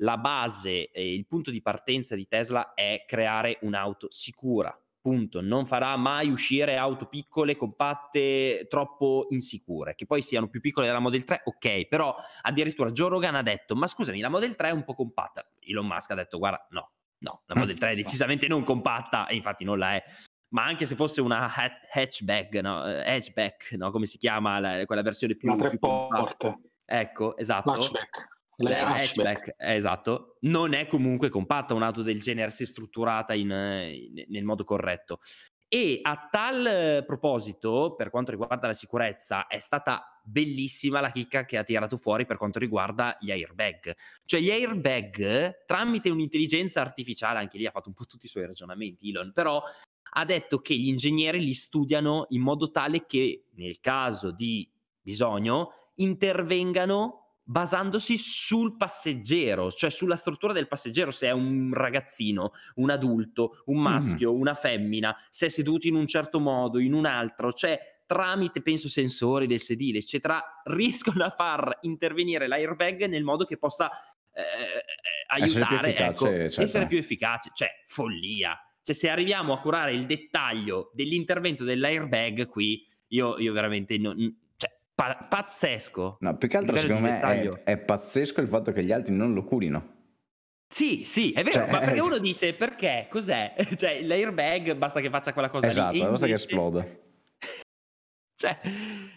La base, il punto di partenza di Tesla è creare un'auto sicura, punto. Non farà mai uscire auto piccole, compatte, troppo insicure, che poi siano più piccole della Model 3, ok? Però addirittura Joe Rogan ha detto, ma scusami, la Model 3 è un po' compatta. Elon Musk ha detto, guarda, no, la Model 3 è decisamente non compatta, e infatti non la è. Ma anche se fosse una hatchback, no? Come si chiama quella versione più compatta? Ecco, esatto. Hatchback. Esatto. Non è comunque compatta un'auto del genere se strutturata nel modo corretto. E a tal proposito, per quanto riguarda la sicurezza, è stata bellissima la chicca che ha tirato fuori per quanto riguarda gli airbag. Cioè, gli airbag, tramite un'intelligenza artificiale, anche lì ha fatto un po' tutti i suoi ragionamenti Elon, però ha detto che gli ingegneri li studiano in modo tale che, nel caso di bisogno, intervengano basandosi sul passeggero, cioè sulla struttura del passeggero, se è un ragazzino, un adulto, un maschio, una femmina, se è seduto in un certo modo, in un altro, cioè tramite, penso, sensori del sedile, eccetera, riescono a far intervenire l'airbag nel modo che possa aiutare, essere più efficace. Cioè, follia. Cioè, se arriviamo a curare il dettaglio dell'intervento dell'airbag, qui io veramente non... pazzesco. No, più che altro secondo me è pazzesco il fatto che gli altri non lo curino. Sì, è vero, cioè, ma perché uno dice, perché? Cos'è? Cioè, l'airbag basta che faccia quella cosa, esatto, lì. Esatto, basta che esploda. Cioè,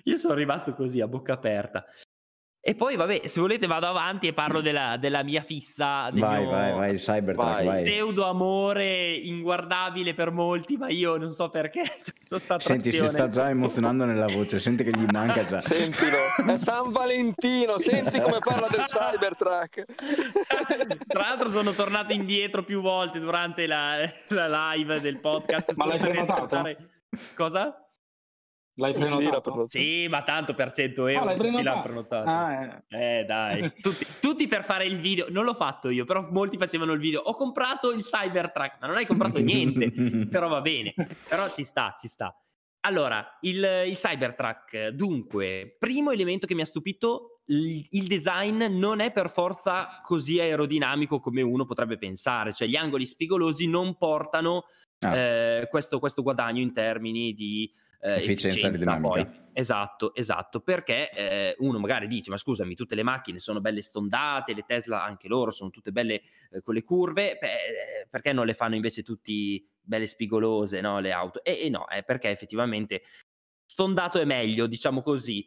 io sono rimasto così a bocca aperta. E poi, vabbè, se volete vado avanti e parlo della mia fissa, del vai, Cybertruck, vai. Pseudo amore inguardabile per molti, ma io non so perché c'ho sta attrazione. Senti, si sta già emozionando nella voce, senti che gli manca già. Sentilo, è San Valentino, senti come parla del Cybertruck. Tra l'altro sono tornato indietro più volte durante la live del podcast. Ma l'hai prenotato? Cosa? L'hai prenotato? Sì, ma tanto per 100 euro tutti l'hanno prenotato. Dai, tutti per fare il video. Non l'ho fatto io, però molti facevano il video. Ho comprato il Cybertruck, ma non hai comprato niente. Però va bene, però ci sta. Allora, il Cybertruck, dunque, primo elemento che mi ha stupito, il design non è per forza così aerodinamico come uno potrebbe pensare. Cioè, gli angoli spigolosi non portano questo guadagno in termini di... efficienza dinamica, poi. Esatto, perché uno magari dice, ma scusami, tutte le macchine sono belle stondate, le Tesla anche loro sono tutte belle con le curve, perché non le fanno invece tutti belle spigolose, no, le auto? E no, è perché effettivamente stondato è meglio, diciamo così.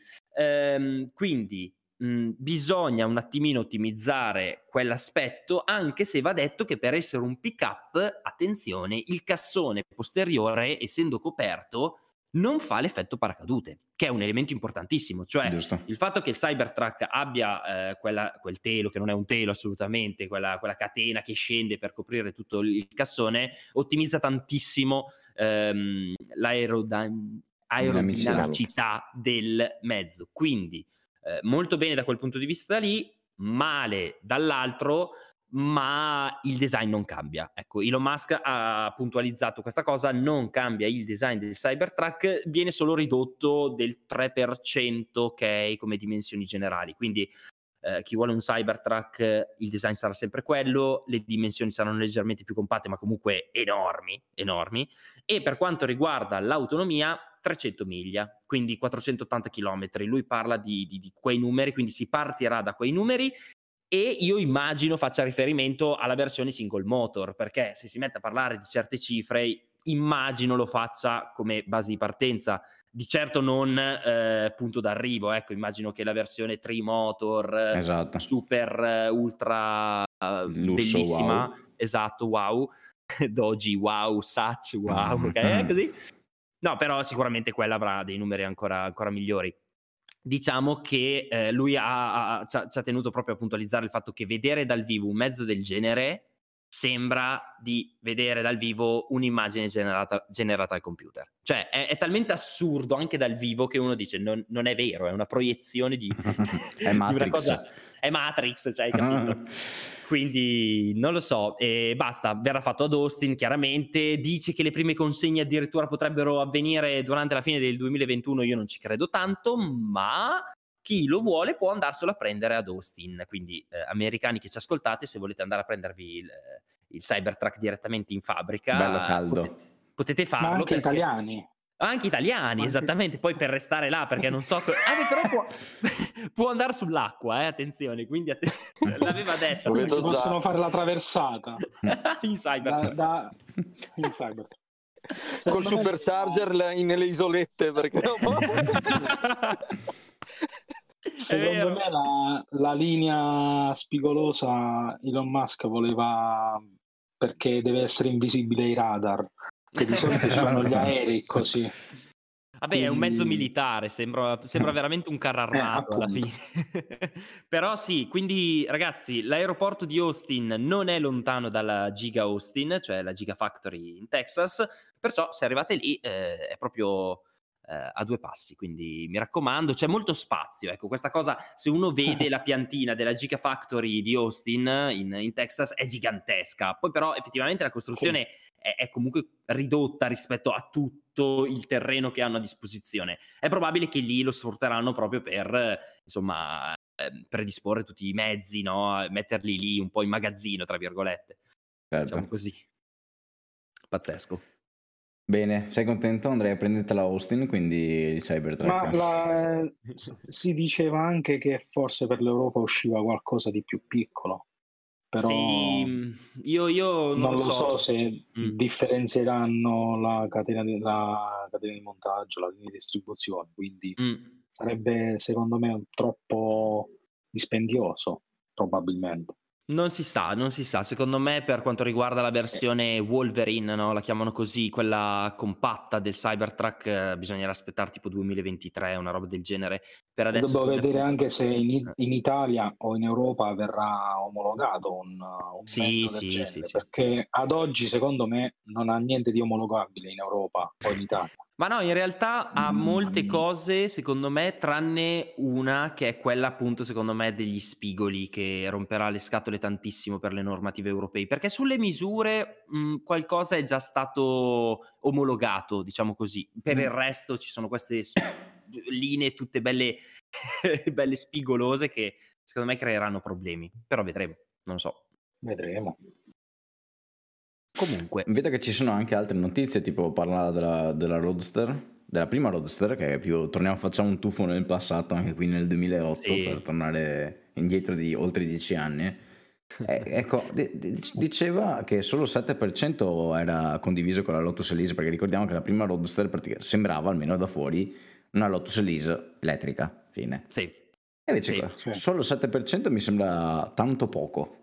Quindi bisogna un attimino ottimizzare quell'aspetto, anche se va detto che per essere un pick up, attenzione, il cassone posteriore, essendo coperto, non fa l'effetto paracadute, che è un elemento importantissimo, cioè giusto. Il fatto che il Cybertruck abbia quel telo, che non è un telo assolutamente, quella catena che scende per coprire tutto il cassone, ottimizza tantissimo l'aerodinamicità del mezzo, quindi molto bene da quel punto di vista lì, male dall'altro, ma il design non cambia. Ecco, Elon Musk ha puntualizzato questa cosa, non cambia il design del Cybertruck, viene solo ridotto del 3%, ok, come dimensioni generali, quindi chi vuole un Cybertruck il design sarà sempre quello, le dimensioni saranno leggermente più compatte ma comunque enormi, e per quanto riguarda l'autonomia 300 miglia, quindi 480 chilometri, lui parla di quei numeri, quindi si partirà da quei numeri. E io immagino faccia riferimento alla versione single motor, perché se si mette a parlare di certe cifre, immagino lo faccia come base di partenza, di certo non punto d'arrivo. Ecco, immagino che la versione tri-motor, esatto, super, ultra, lusso, bellissima, wow. Esatto, wow, Doji, wow, Satch, wow, ok, così. No, però sicuramente quella avrà dei numeri ancora migliori. Diciamo che lui ci ha tenuto proprio a puntualizzare il fatto che vedere dal vivo un mezzo del genere sembra di vedere dal vivo un'immagine generata al computer, cioè è talmente assurdo anche dal vivo che uno dice non è vero, è una proiezione di è Matrix, di una cosa, è Matrix, cioè, hai capito? Quindi non lo so, e basta, verrà fatto ad Austin, chiaramente. Dice che le prime consegne addirittura potrebbero avvenire durante la fine del 2021, io non ci credo tanto, ma chi lo vuole può andarselo a prendere ad Austin, quindi americani che ci ascoltate, se volete andare a prendervi il Cybertruck direttamente in fabbrica, bello caldo, potete farlo, ma anche italiani. Anche italiani, anche... esattamente, poi per restare là, perché non so... però può andare sull'acqua, attenzione, quindi l'aveva detto. Possono fare la traversata. In Cybertruck. In Cybertruck. Col supercharger nelle isolette, perché... Secondo me la linea spigolosa Elon Musk voleva... perché deve essere invisibile ai radar. Che di solito ci fanno gli aerei così. Vabbè, è un mezzo militare, sembra veramente un carro armato alla fine. Però sì, quindi ragazzi, l'aeroporto di Austin non è lontano dalla Giga Austin, cioè la Giga Factory in Texas, perciò se arrivate lì è proprio a due passi, quindi mi raccomando, c'è molto spazio. Ecco, questa cosa, se uno vede la piantina della Giga Factory di Austin in Texas, è gigantesca. Poi però effettivamente la costruzione è comunque ridotta rispetto a tutto il terreno che hanno a disposizione. È probabile che lì lo sfrutteranno proprio per, insomma, predisporre tutti i mezzi, no? Metterli lì un po' in magazzino, tra virgolette, certo. Diciamo così. Pazzesco. Bene, sei contento Andrea? Prendete la Austin, quindi il Cybertruck. Ma si diceva anche che forse per l'Europa usciva qualcosa di più piccolo, però sì, io non lo so se differenzieranno la catena di montaggio, la linea di distribuzione, quindi sarebbe secondo me troppo dispendioso, probabilmente. Non si sa, secondo me per quanto riguarda la versione Wolverine, no? La chiamano così, quella compatta del Cybertruck, bisognerà aspettare tipo 2023, una roba del genere. Per adesso dobbiamo vedere anche se in Italia o in Europa verrà omologato un mezzo del genere. Perché ad oggi secondo me non ha niente di omologabile in Europa o in Italia. Ma no, in realtà ha molte cose, secondo me, tranne una che è quella appunto, secondo me, degli spigoli, che romperà le scatole tantissimo per le normative europee, perché sulle misure qualcosa è già stato omologato, diciamo così. Per il resto ci sono queste linee tutte belle, belle spigolose che secondo me creeranno problemi, però vedremo, non lo so. Vedremo. Comunque vedo che ci sono anche altre notizie, tipo parlava della Roadster, della prima Roadster, che è più facciamo un tuffo nel passato, anche qui nel 2008, sì, per tornare indietro di oltre 10 anni. Ecco, diceva che solo il 7% era condiviso con la Lotus Elise, perché ricordiamo che la prima Roadster sembrava, almeno da fuori, una Lotus Elise elettrica, fine. Sì. Invece sì. Solo il 7% mi sembra tanto poco.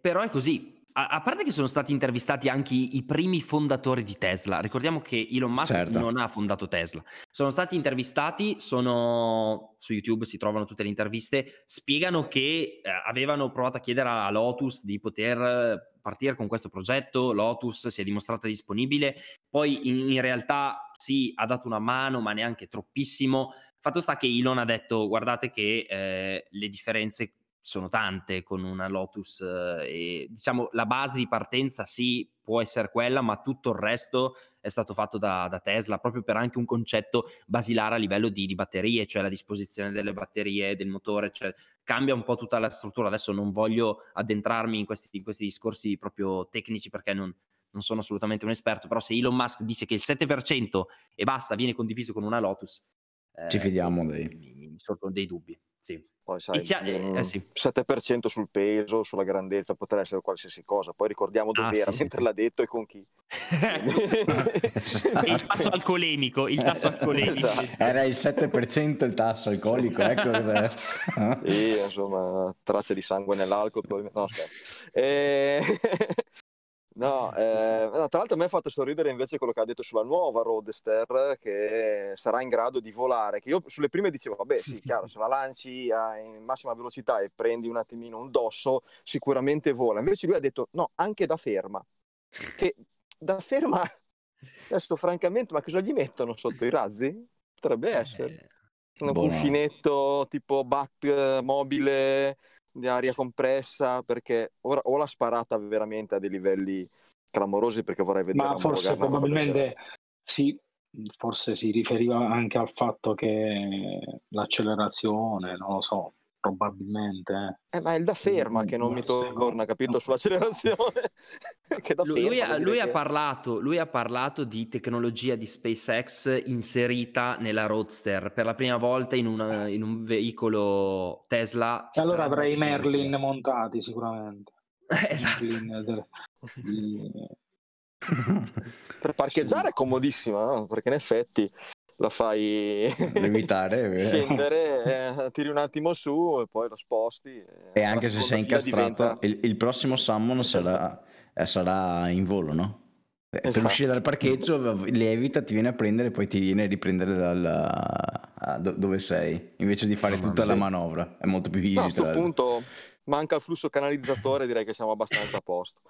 Però è così. A parte che sono stati intervistati anche i primi fondatori di Tesla. Ricordiamo che Elon Musk non ha fondato Tesla. Sono stati intervistati, su YouTube si trovano tutte le interviste, spiegano che avevano provato a chiedere a Lotus di poter partire con questo progetto. Lotus si è dimostrata disponibile, poi in realtà sì, ha dato una mano, ma neanche troppissimo. Fatto sta che Elon ha detto: guardate che le differenze sono tante con una Lotus, e diciamo la base di partenza sì, può essere quella, ma tutto il resto è stato fatto da Tesla, proprio per anche un concetto basilare a livello di batterie, cioè la disposizione delle batterie, del motore, cioè cambia un po' tutta la struttura. Adesso non voglio addentrarmi in questi discorsi proprio tecnici, perché non sono assolutamente un esperto, però se Elon Musk dice che il 7% e basta viene condiviso con una Lotus, ci fidiamo mi sorgono dei dubbi, sì. Poi sai, sì. 7% sul peso, sulla grandezza, potrà essere qualsiasi cosa. Poi ricordiamo dove era, mentre l'ha detto e con chi. Esatto. Il tasso alcolemico. Esatto. Era il 7% il tasso alcolico, ecco cos'è. Sì, insomma, tracce di sangue nell'alcol. Tra l'altro a me ha fatto sorridere invece quello che ha detto sulla nuova Roadster, che sarà in grado di volare, che io sulle prime dicevo vabbè sì, chiaro, se la lanci in massima velocità e prendi un attimino un dosso sicuramente vola. Invece lui ha detto no, anche da ferma adesso francamente, ma cosa gli mettono sotto i razzi? Potrebbe essere un cuscinetto tipo Batmobile di aria compressa, perché ora o l'ha sparata veramente a dei livelli clamorosi, perché vorrei vedere. Ma forse probabilmente sì, forse si riferiva anche al fatto che l'accelerazione, non lo so, probabilmente. Ma è il da ferma che non mi torna, capito, sull'accelerazione. Lui ha parlato di tecnologia di SpaceX inserita nella Roadster per la prima volta in un veicolo Tesla. Allora avrai i Merlin montati sicuramente. Esatto. Per parcheggiare è comodissima, no? Perché in effetti la fai levitare, scendere, tiri un attimo su e poi lo sposti. E anche se sei incastrato, il prossimo summon sarà in volo, no? Esatto. Per uscire dal parcheggio levita, ti viene a prendere e poi ti viene a riprendere dove sei, invece di fare tutta la manovra. È molto più easy. A questo punto manca il flusso canalizzatore, direi che siamo abbastanza a posto.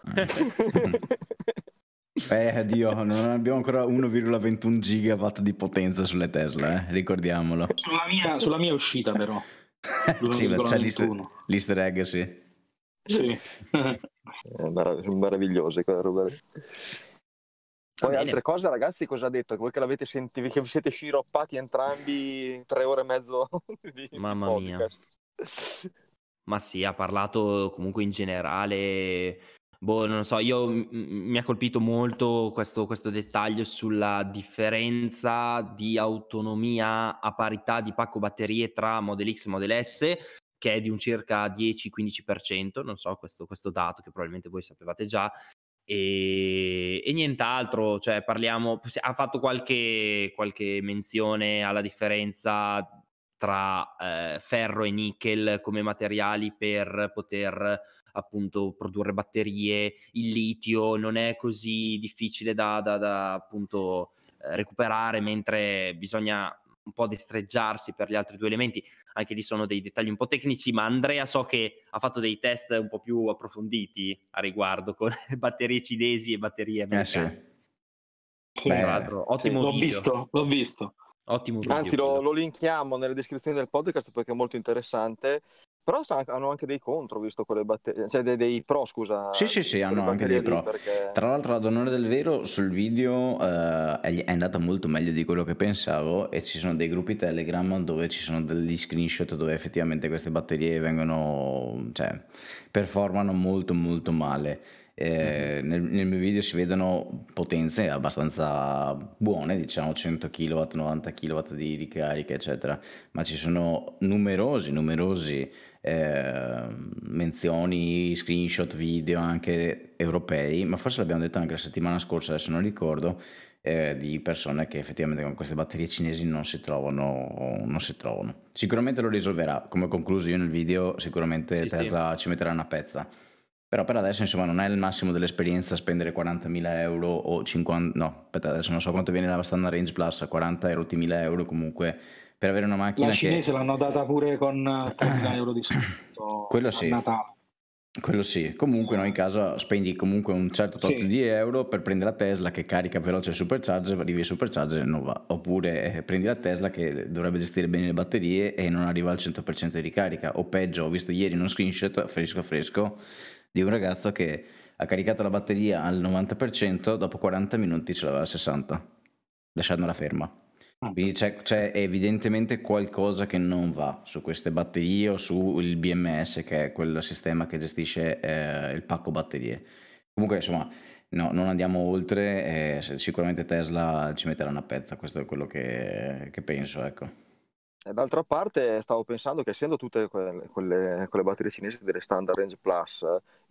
Dio, non abbiamo ancora 1,21 gigawatt di potenza sulle Tesla, ricordiamolo. Sulla mia uscita però. Sì, c'è l'easter egg, sì. Sono meravigliose quella roba. Poi altre cose, ragazzi, cosa ha detto? Voi che l'avete sentito, che vi siete sciroppati entrambi 3 ore e mezzo di mamma podcast. Mia. Ma sì, ha parlato comunque in generale. Non lo so, mi ha colpito molto questo dettaglio sulla differenza di autonomia a parità di pacco batterie tra Model X e Model S, che è di un circa 10-15%, non so, questo dato che probabilmente voi sapevate già, e nient'altro, cioè ha fatto qualche menzione alla differenza tra ferro e nickel come materiali per poter appunto produrre batterie. Il litio non è così difficile da appunto recuperare, mentre bisogna un po' destreggiarsi per gli altri 2 elementi. Anche lì sono dei dettagli un po' tecnici, ma Andrea so che ha fatto dei test un po' più approfonditi a riguardo con batterie cinesi e batterie americane. Sì. Beh, tra l'altro, ottimo video. L'ho visto. Ottimo video. Anzi, lo linkiamo nelle descrizioni del podcast perché è molto interessante. Però hanno anche dei contro, visto quelle batterie, cioè dei pro, scusa. Sì, hanno anche dei pro. Perché... Tra l'altro, ad onore del vero, sul video è andata molto meglio di quello che pensavo, e ci sono dei gruppi Telegram dove ci sono degli screenshot dove effettivamente queste batterie performano molto molto male. Nel mio video si vedono potenze abbastanza buone, diciamo 100 kW, 90 kW di ricarica eccetera, ma ci sono numerosi menzioni, screenshot, video anche europei, ma forse l'abbiamo detto anche la settimana scorsa, adesso non ricordo, di persone che effettivamente con queste batterie cinesi non si trovano. Sicuramente lo risolverà, come ho concluso io nel video, sicuramente sì, Tesla sì, ci metterà una pezza. Però per adesso insomma non è il massimo dell'esperienza spendere 40.000 euro o 50... No, aspetta, adesso non so quanto viene la standard range plus, a 40.000 euro comunque, per avere una macchina che... La cinese che... l'hanno data pure con 3.000 euro di sconto a sì. Natale. Quello sì, comunque in ogni caso spendi comunque un certo tot sì. di euro per prendere la Tesla che carica veloce il supercharger, arrivi al supercharger e non va, oppure prendi la Tesla che dovrebbe gestire bene le batterie e non arriva al 100% di ricarica, o peggio, ho visto ieri uno screenshot fresco di un ragazzo che ha caricato la batteria al 90%, dopo 40 minuti ce l'aveva al 60%, lasciandola ferma. Quindi c'è evidentemente qualcosa che non va su queste batterie o sul BMS, che è quel sistema che gestisce il pacco batterie. Comunque insomma no, non andiamo oltre, sicuramente Tesla ci metterà una pezza, questo è quello che penso, ecco. E d'altra parte stavo pensando che essendo tutte quelle batterie cinesi delle standard range plus,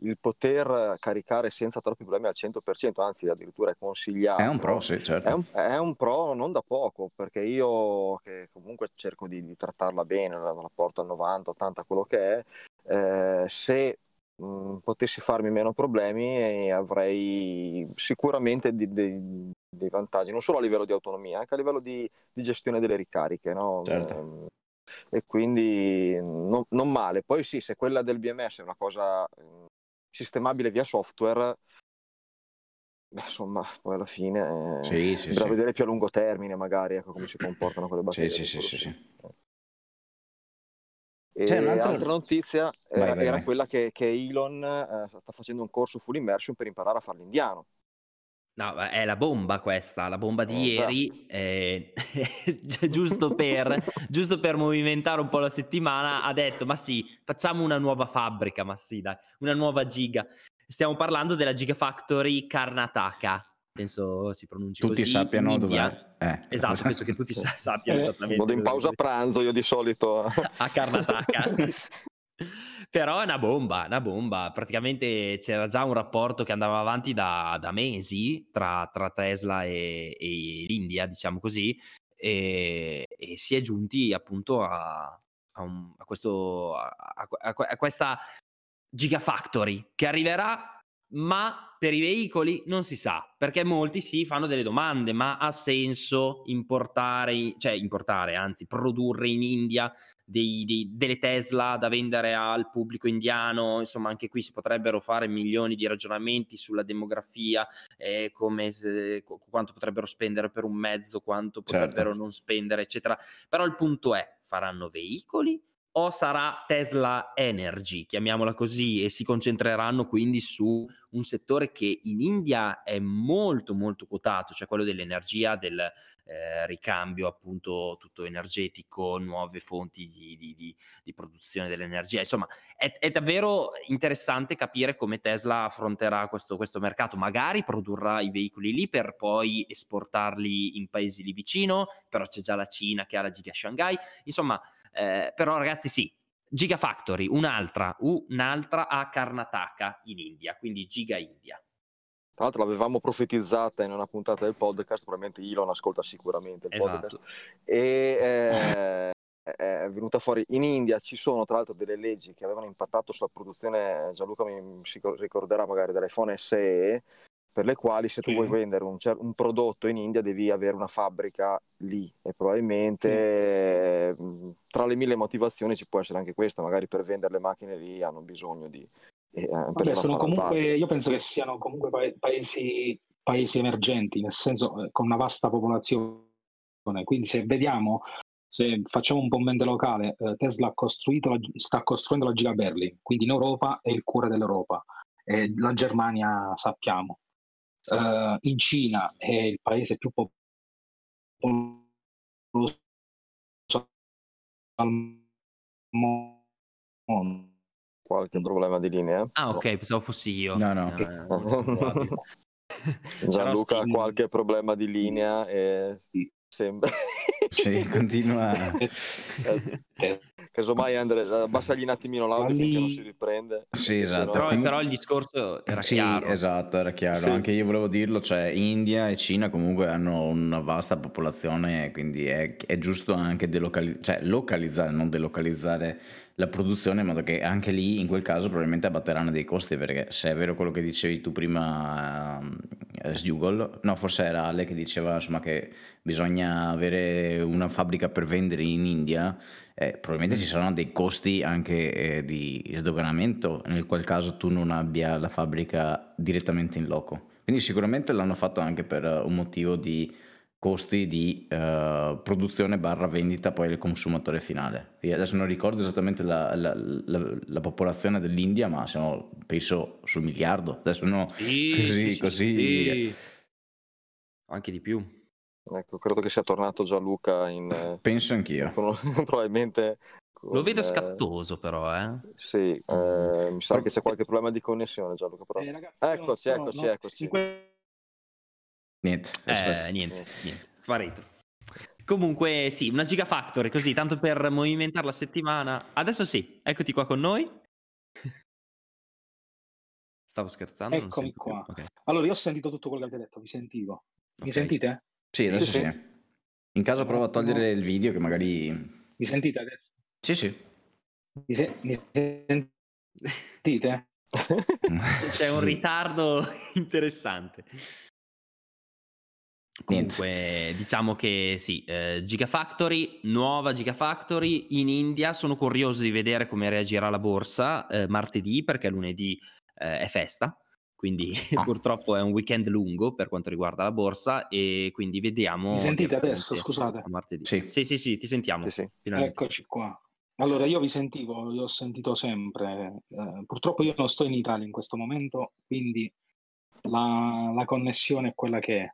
il poter caricare senza troppi problemi al 100%, anzi addirittura è consigliato, è un pro, sì, certo. È un pro non da poco, perché io che comunque cerco di trattarla bene, la porto al 90-80, quello che è, se potessi farmi meno problemi avrei sicuramente dei vantaggi, non solo a livello di autonomia, anche a livello di gestione delle ricariche, no? Certo. E quindi non male. Poi sì, se quella del BMS è una cosa sistemabile via software, beh, insomma, poi alla fine da vedere più a lungo termine magari, ecco, come si comportano quelle batterie. Sì. E un'altra notizia era quella che Elon sta facendo un corso full immersion per imparare a fare l'indiano. No, è la bomba questa, la bomba di ieri, giusto per movimentare un po' la settimana, ha detto ma sì, facciamo una nuova fabbrica, ma sì dai, una nuova giga. Stiamo parlando della Gigafactory Karnataka, penso si pronunci tutti così. Tutti sappiano dov'è. Esatto, penso che tutti sappiano esattamente. Vado in pausa pranzo io di solito. A Karnataka. Però è una bomba, praticamente c'era già un rapporto che andava avanti da mesi tra Tesla e l'India, diciamo così, e si è giunti appunto a questa Gigafactory che arriverà, ma per i veicoli non si sa, perché molti si fanno delle domande, ma ha senso produrre in India delle Tesla da vendere al pubblico indiano? Insomma, anche qui si potrebbero fare milioni di ragionamenti sulla demografia, quanto potrebbero spendere per un mezzo, quanto potrebbero non spendere, eccetera. Però il punto è, faranno veicoli o sarà Tesla Energy, chiamiamola così, e si concentreranno quindi su un settore che in India è molto molto quotato, cioè quello dell'energia, del ricambio appunto tutto energetico, nuove fonti di produzione dell'energia. Insomma è davvero interessante capire come Tesla affronterà questo mercato, magari produrrà i veicoli lì per poi esportarli in paesi lì vicino, però c'è già la Cina che ha la Giga Shanghai, insomma. Però ragazzi sì, Gigafactory, un'altra a Karnataka in India, quindi Giga India. Tra l'altro l'avevamo profetizzata in una puntata del podcast, probabilmente Elon ascolta sicuramente il podcast, e è venuta fuori. In India ci sono tra l'altro delle leggi che avevano impattato sulla produzione, Gianluca mi ricorderà magari, dell'iPhone SE, per le quali se tu vuoi vendere un prodotto in India devi avere una fabbrica lì, e probabilmente tra le mille motivazioni ci può essere anche questa, magari per vendere le macchine lì hanno bisogno di... sono comunque, io penso che siano comunque paesi emergenti, nel senso con una vasta popolazione, quindi se facciamo un commento locale, Tesla sta costruendo la Giga Berlin, quindi in Europa è il cuore dell'Europa, e la Germania sappiamo. Sì. In Cina è il paese più popoloso al mondo. Qualche problema di linea? Ah, ok, pensavo fossi io. No. Gianluca ha qualche problema di linea e sembra. Sì, continua. Casomai abbassagli un attimino l'audio finché non si riprende. Sì, esatto. Però il discorso era chiaro. Esatto, era chiaro. Sì. Anche io volevo dirlo, cioè India e Cina comunque hanno una vasta popolazione, quindi è giusto anche localizzare, non delocalizzare la produzione, in modo che anche lì in quel caso probabilmente abbatteranno dei costi, perché se è vero quello che dicevi tu prima, Sdjugol, no, forse era Ale che diceva insomma che bisogna avere una fabbrica per vendere in India, probabilmente ci saranno dei costi anche di sdoganamento nel qual caso tu non abbia la fabbrica direttamente in loco, quindi sicuramente l'hanno fatto anche per un motivo di costi di produzione / vendita poi al consumatore finale. Io adesso non ricordo esattamente la popolazione dell'India, ma sono, penso sul 1 miliardo, adesso no, sì, così, sì, così. Sì. Anche di più. Ecco, credo che sia tornato Gianluca in... Penso anch'io. Probabilmente... Lo vedo scattoso però, eh? Sì, mi sa che c'è qualche problema di connessione, Gianluca, però... ragazzi, eccoci. Niente. Sparito. Comunque sì, una Gigafactory così, tanto per movimentare la settimana. Adesso sì, eccoti qua con noi. Stavo scherzando. Eccomi qua. Okay. Allora, io ho sentito tutto quello che avete detto, vi sentivo. Okay. Mi sentite? Sì, adesso sì. In caso provo a togliere il video che magari... Mi sentite adesso? Sì. Mi sentite? C'è un ritardo interessante. Comunque diciamo che sì, nuova Gigafactory in India. Sono curioso di vedere come reagirà la borsa martedì, perché lunedì è festa, quindi purtroppo è un weekend lungo per quanto riguarda la borsa, e quindi vediamo. Mi sentite adesso? Scusate. Martedì. Sì, ti sentiamo. Sì. Eccoci qua. Allora, io vi sentivo, vi ho sentito sempre. Purtroppo io non sto in Italia in questo momento, quindi la connessione è quella che è.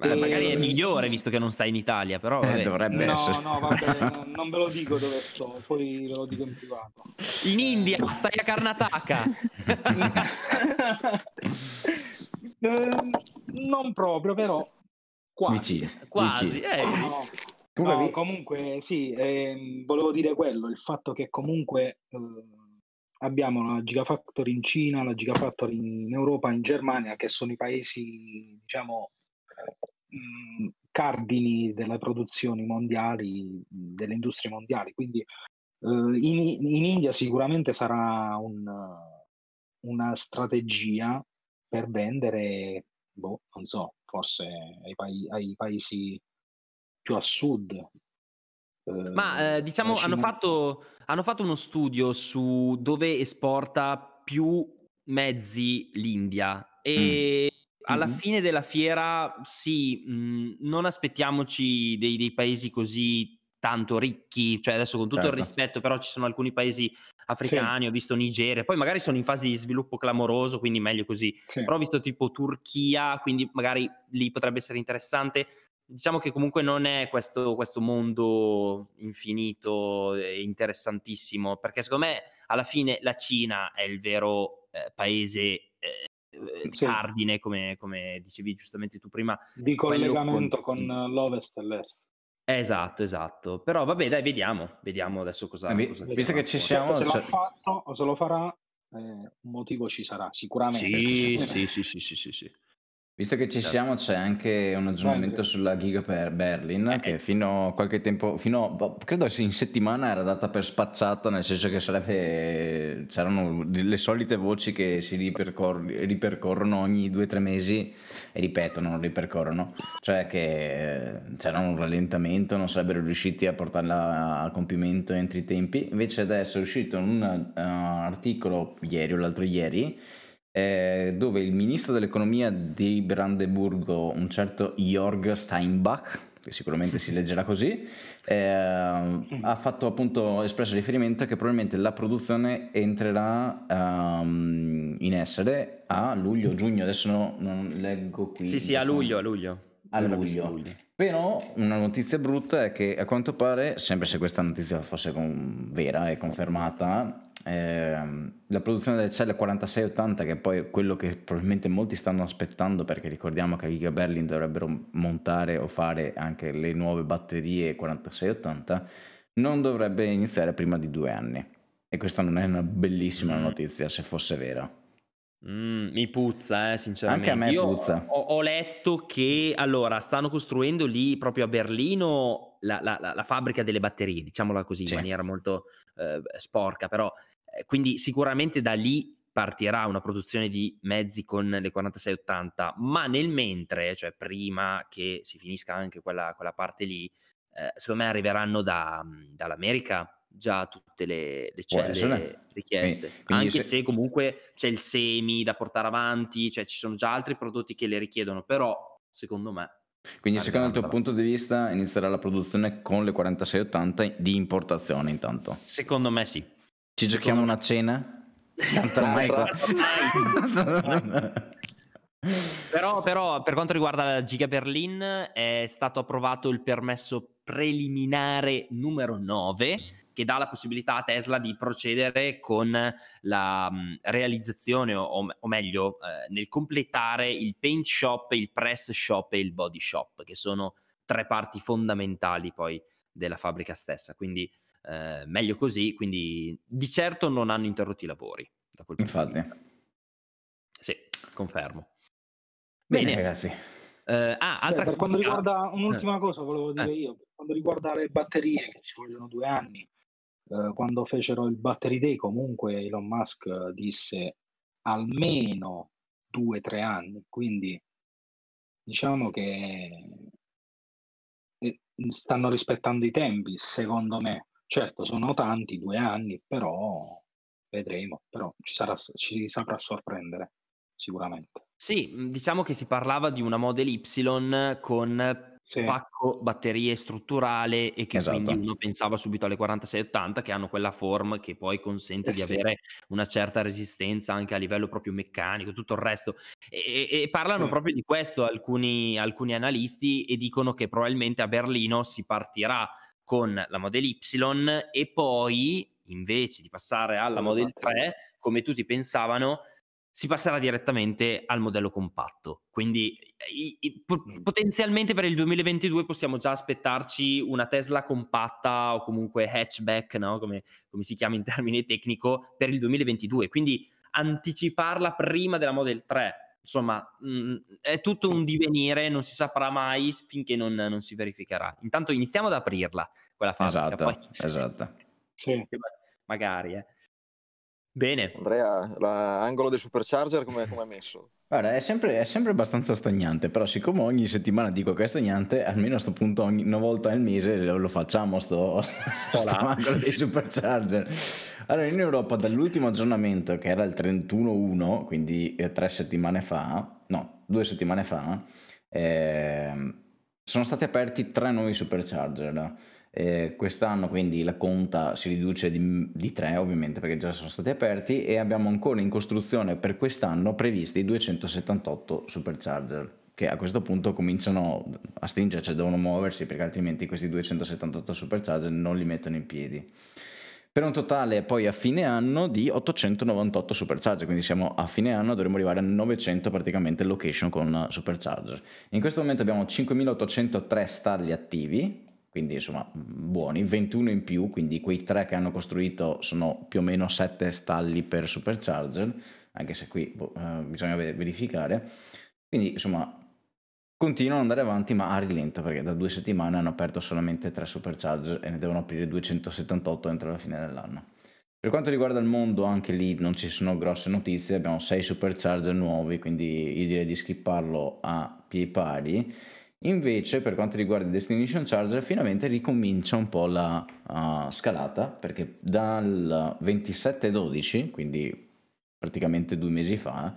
Magari è migliore visto che non stai in Italia, però dovrebbe essere. No, vabbè, non ve lo dico dove sto, poi ve lo dico in privato. In India, stai a Karnataka. Non proprio, però quasi. Vicino. Comunque sì, volevo dire quello, il fatto che comunque abbiamo la Gigafactory in Cina, la Gigafactory in Europa, in Germania, che sono i paesi, diciamo, cardini delle produzioni mondiali, delle industrie mondiali, quindi in India sicuramente sarà una strategia per vendere, non so, forse ai paesi più a sud. Ma diciamo hanno fatto uno studio su dove esporta più mezzi l'India e alla fine della fiera, sì, non aspettiamoci dei paesi così tanto ricchi, cioè adesso con tutto il rispetto, però ci sono alcuni paesi africani, ho visto Nigeria, poi magari sono in fase di sviluppo clamoroso, quindi meglio così, però ho visto tipo Turchia, quindi magari lì potrebbe essere interessante. Diciamo che comunque non è questo mondo infinito e interessantissimo, perché secondo me alla fine la Cina è il vero paese... cardine, come dicevi giustamente tu prima, di collegamento con l'ovest e l'est. Esatto, però vabbè, dai, vediamo adesso cosa visto che ci siamo, se l'ha fatto o se lo farà, un motivo ci sarà sicuramente. Sì. Visto che ci siamo, c'è anche un aggiornamento sulla Giga Berlin, che fino a qualche tempo, credo in settimana, era data per spacciata, nel senso che c'erano le solite voci che si ripercorrono ogni 2 o 3 mesi e ripercorrono, cioè che c'era un rallentamento, non sarebbero riusciti a portarla a compimento entro i tempi. Invece adesso è uscito un articolo ieri o l'altro ieri, dove il ministro dell'economia di Brandeburgo, un certo Jörg Steinbach, che sicuramente si leggerà così, ha fatto appunto espresso riferimento che probabilmente la produzione entrerà in essere a luglio-giugno, adesso non leggo qui. Sì, a luglio. Però una notizia brutta è che a quanto pare, sempre se questa notizia fosse vera e confermata, la produzione delle celle 4680, che è poi quello che probabilmente molti stanno aspettando, perché ricordiamo che a Giga Berlin dovrebbero montare o fare anche le nuove batterie 4680, non dovrebbe iniziare prima di 2 anni. E questa non è una bellissima notizia, se fosse vera. Mi puzza, sinceramente. Anche a me io puzza. Ho letto che, allora, stanno costruendo lì proprio a Berlino la fabbrica delle batterie, diciamola così, in maniera molto sporca, però. Quindi sicuramente da lì partirà una produzione di mezzi con le 4680, ma nel mentre, cioè prima che si finisca anche quella parte lì, secondo me arriveranno dall'America già tutte le celle richieste, anche se comunque c'è il semi da portare avanti, cioè ci sono già altri prodotti che le richiedono, però secondo me... Quindi secondo il tuo punto di vista inizierà la produzione con le 4680 di importazione intanto? Secondo me sì. Ci giochiamo una cena? Tanto ormai però per quanto riguarda la Giga Berlin è stato approvato il permesso preliminare numero 9 che dà la possibilità a Tesla di procedere con la realizzazione o meglio nel completare il paint shop, il press shop e il body shop, che sono 3 parti fondamentali poi della fabbrica stessa, quindi meglio così, quindi di certo non hanno interrotto i lavori da quel punto di vista. Sì, confermo. Bene ragazzi. Per quanto riguarda un'ultima cosa volevo dire io, per quanto riguarda le batterie che ci vogliono 2 anni, quando fecero il Battery Day comunque Elon Musk disse almeno 2-3 anni, quindi diciamo che stanno rispettando i tempi, secondo me. Certo, sono tanti, 2 anni, però vedremo, però ci saprà sorprendere sicuramente. Sì, diciamo che si parlava di una Model Y con pacco batterie strutturale e che quindi uno pensava subito alle 4680 che hanno quella forma che poi consente di avere una certa resistenza anche a livello proprio meccanico, tutto il resto. E parlano proprio di questo alcuni analisti e dicono che probabilmente a Berlino si partirà con la Model Y e poi invece di passare alla Model 3, come tutti pensavano, si passerà direttamente al modello compatto. Quindi potenzialmente per il 2022 possiamo già aspettarci una Tesla compatta o comunque hatchback, no? Come si chiama in termine tecnico, per il 2022. Quindi anticiparla prima della Model 3. Insomma, è tutto un divenire, non si saprà mai finché non si verificherà. Intanto iniziamo ad aprirla, quella fabbrica. Esatto. Sì. Magari, Bene. Andrea, l'angolo del supercharger come è messo? Guarda, è sempre abbastanza stagnante, però siccome ogni settimana dico che è stagnante, almeno a sto punto una volta al mese lo facciamo, sto angolo dei supercharger. Allora, in Europa dall'ultimo aggiornamento, che era il 31/1, quindi 2 settimane fa, sono stati aperti 3 nuovi supercharger. Quest'anno quindi la conta si riduce di 3, ovviamente, perché già sono stati aperti, e abbiamo ancora in costruzione per quest'anno previsti 278 supercharger, che a questo punto cominciano a stringerci, devono muoversi, perché altrimenti questi 278 supercharger non li mettono in piedi, per un totale poi a fine anno di 898 supercharger. Quindi siamo a fine anno, dovremmo arrivare a 900 praticamente location con supercharger. In questo momento abbiamo 5803 stalli attivi, quindi insomma buoni, 21 in più, quindi quei 3 che hanno costruito sono più o meno 7 stalli per supercharger, anche se qui bisogna verificare. Quindi insomma continuano ad andare avanti, ma a rilento, perché da 2 settimane hanno aperto solamente 3 supercharger e ne devono aprire 278 entro la fine dell'anno. Per quanto riguarda il mondo, anche lì non ci sono grosse notizie, abbiamo 6 supercharger nuovi, quindi io direi di skipparlo a piedi pari. Invece per quanto riguarda i destination charger finalmente ricomincia un po' la scalata, perché dal 27/12, quindi praticamente 2 mesi fa,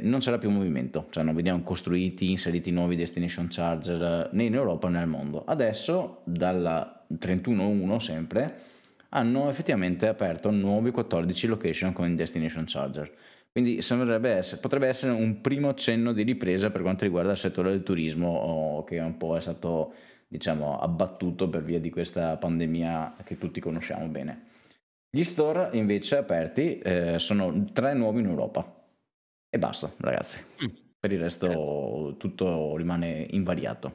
non c'era più movimento, cioè non veniamo costruiti, inseriti nuovi destination charger né in Europa né al mondo. Adesso dal 31/1 sempre hanno effettivamente aperto nuovi 14 location con i destination charger. Quindi potrebbe essere un primo cenno di ripresa per quanto riguarda il settore del turismo, che un po' è stato, diciamo, abbattuto per via di questa pandemia che tutti conosciamo bene. Gli store invece aperti sono 3 nuovi in Europa e basta, ragazzi. Per il resto tutto rimane invariato.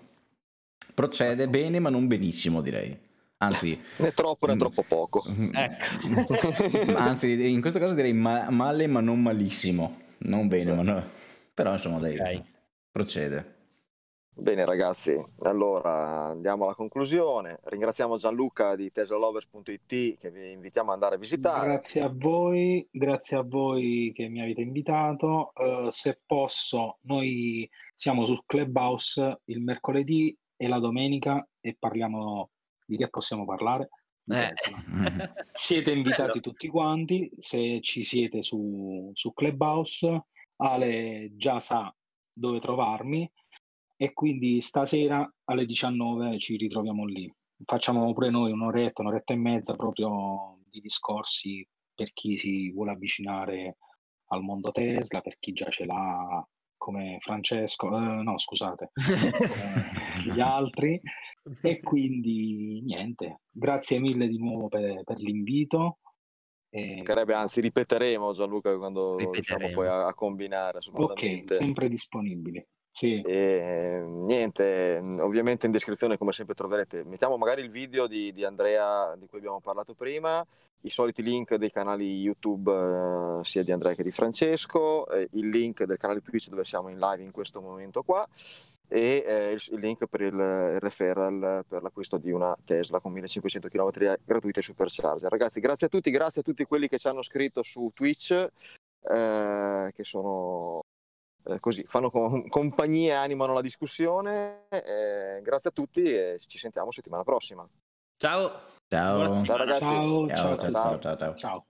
Procede bene ma non benissimo, direi. Anzi, né troppo né troppo poco. Ecco. Anzi, in questo caso direi male ma non malissimo. Non bene, ma no. Però insomma dai, okay. Procede. Bene ragazzi, allora andiamo alla conclusione. Ringraziamo Gianluca di teslalovers.it che vi invitiamo ad andare a visitare. Grazie a voi che mi avete invitato. Se posso, noi siamo su Clubhouse il mercoledì e la domenica e parliamo di che possiamo parlare. Siete invitati tutti quanti, se ci siete su Clubhouse. Ale già sa dove trovarmi. E quindi stasera alle 19 ci ritroviamo lì. Facciamo pure noi un'oretta e mezza proprio di discorsi per chi si vuole avvicinare al mondo Tesla, per chi già ce l'ha come Francesco, come gli altri. E quindi niente, grazie mille di nuovo per l'invito. Anzi ripeteremo Gianluca quando riusciamo poi a combinare. Ok, sempre disponibile. Sì. E niente, ovviamente in descrizione come sempre troverete, mettiamo magari il video di Andrea di cui abbiamo parlato prima, i soliti link dei canali YouTube sia di Andrea che di Francesco, il link del canale Twitch dove siamo in live in questo momento qua e il link per il referral per l'acquisto di una Tesla con 1500 km gratuita e supercharger. Ragazzi, grazie a tutti quelli che ci hanno scritto su Twitch che sono così fanno compagnia e animano la discussione. Grazie a tutti e ci sentiamo settimana prossima. Ciao ragazzi. Ciao.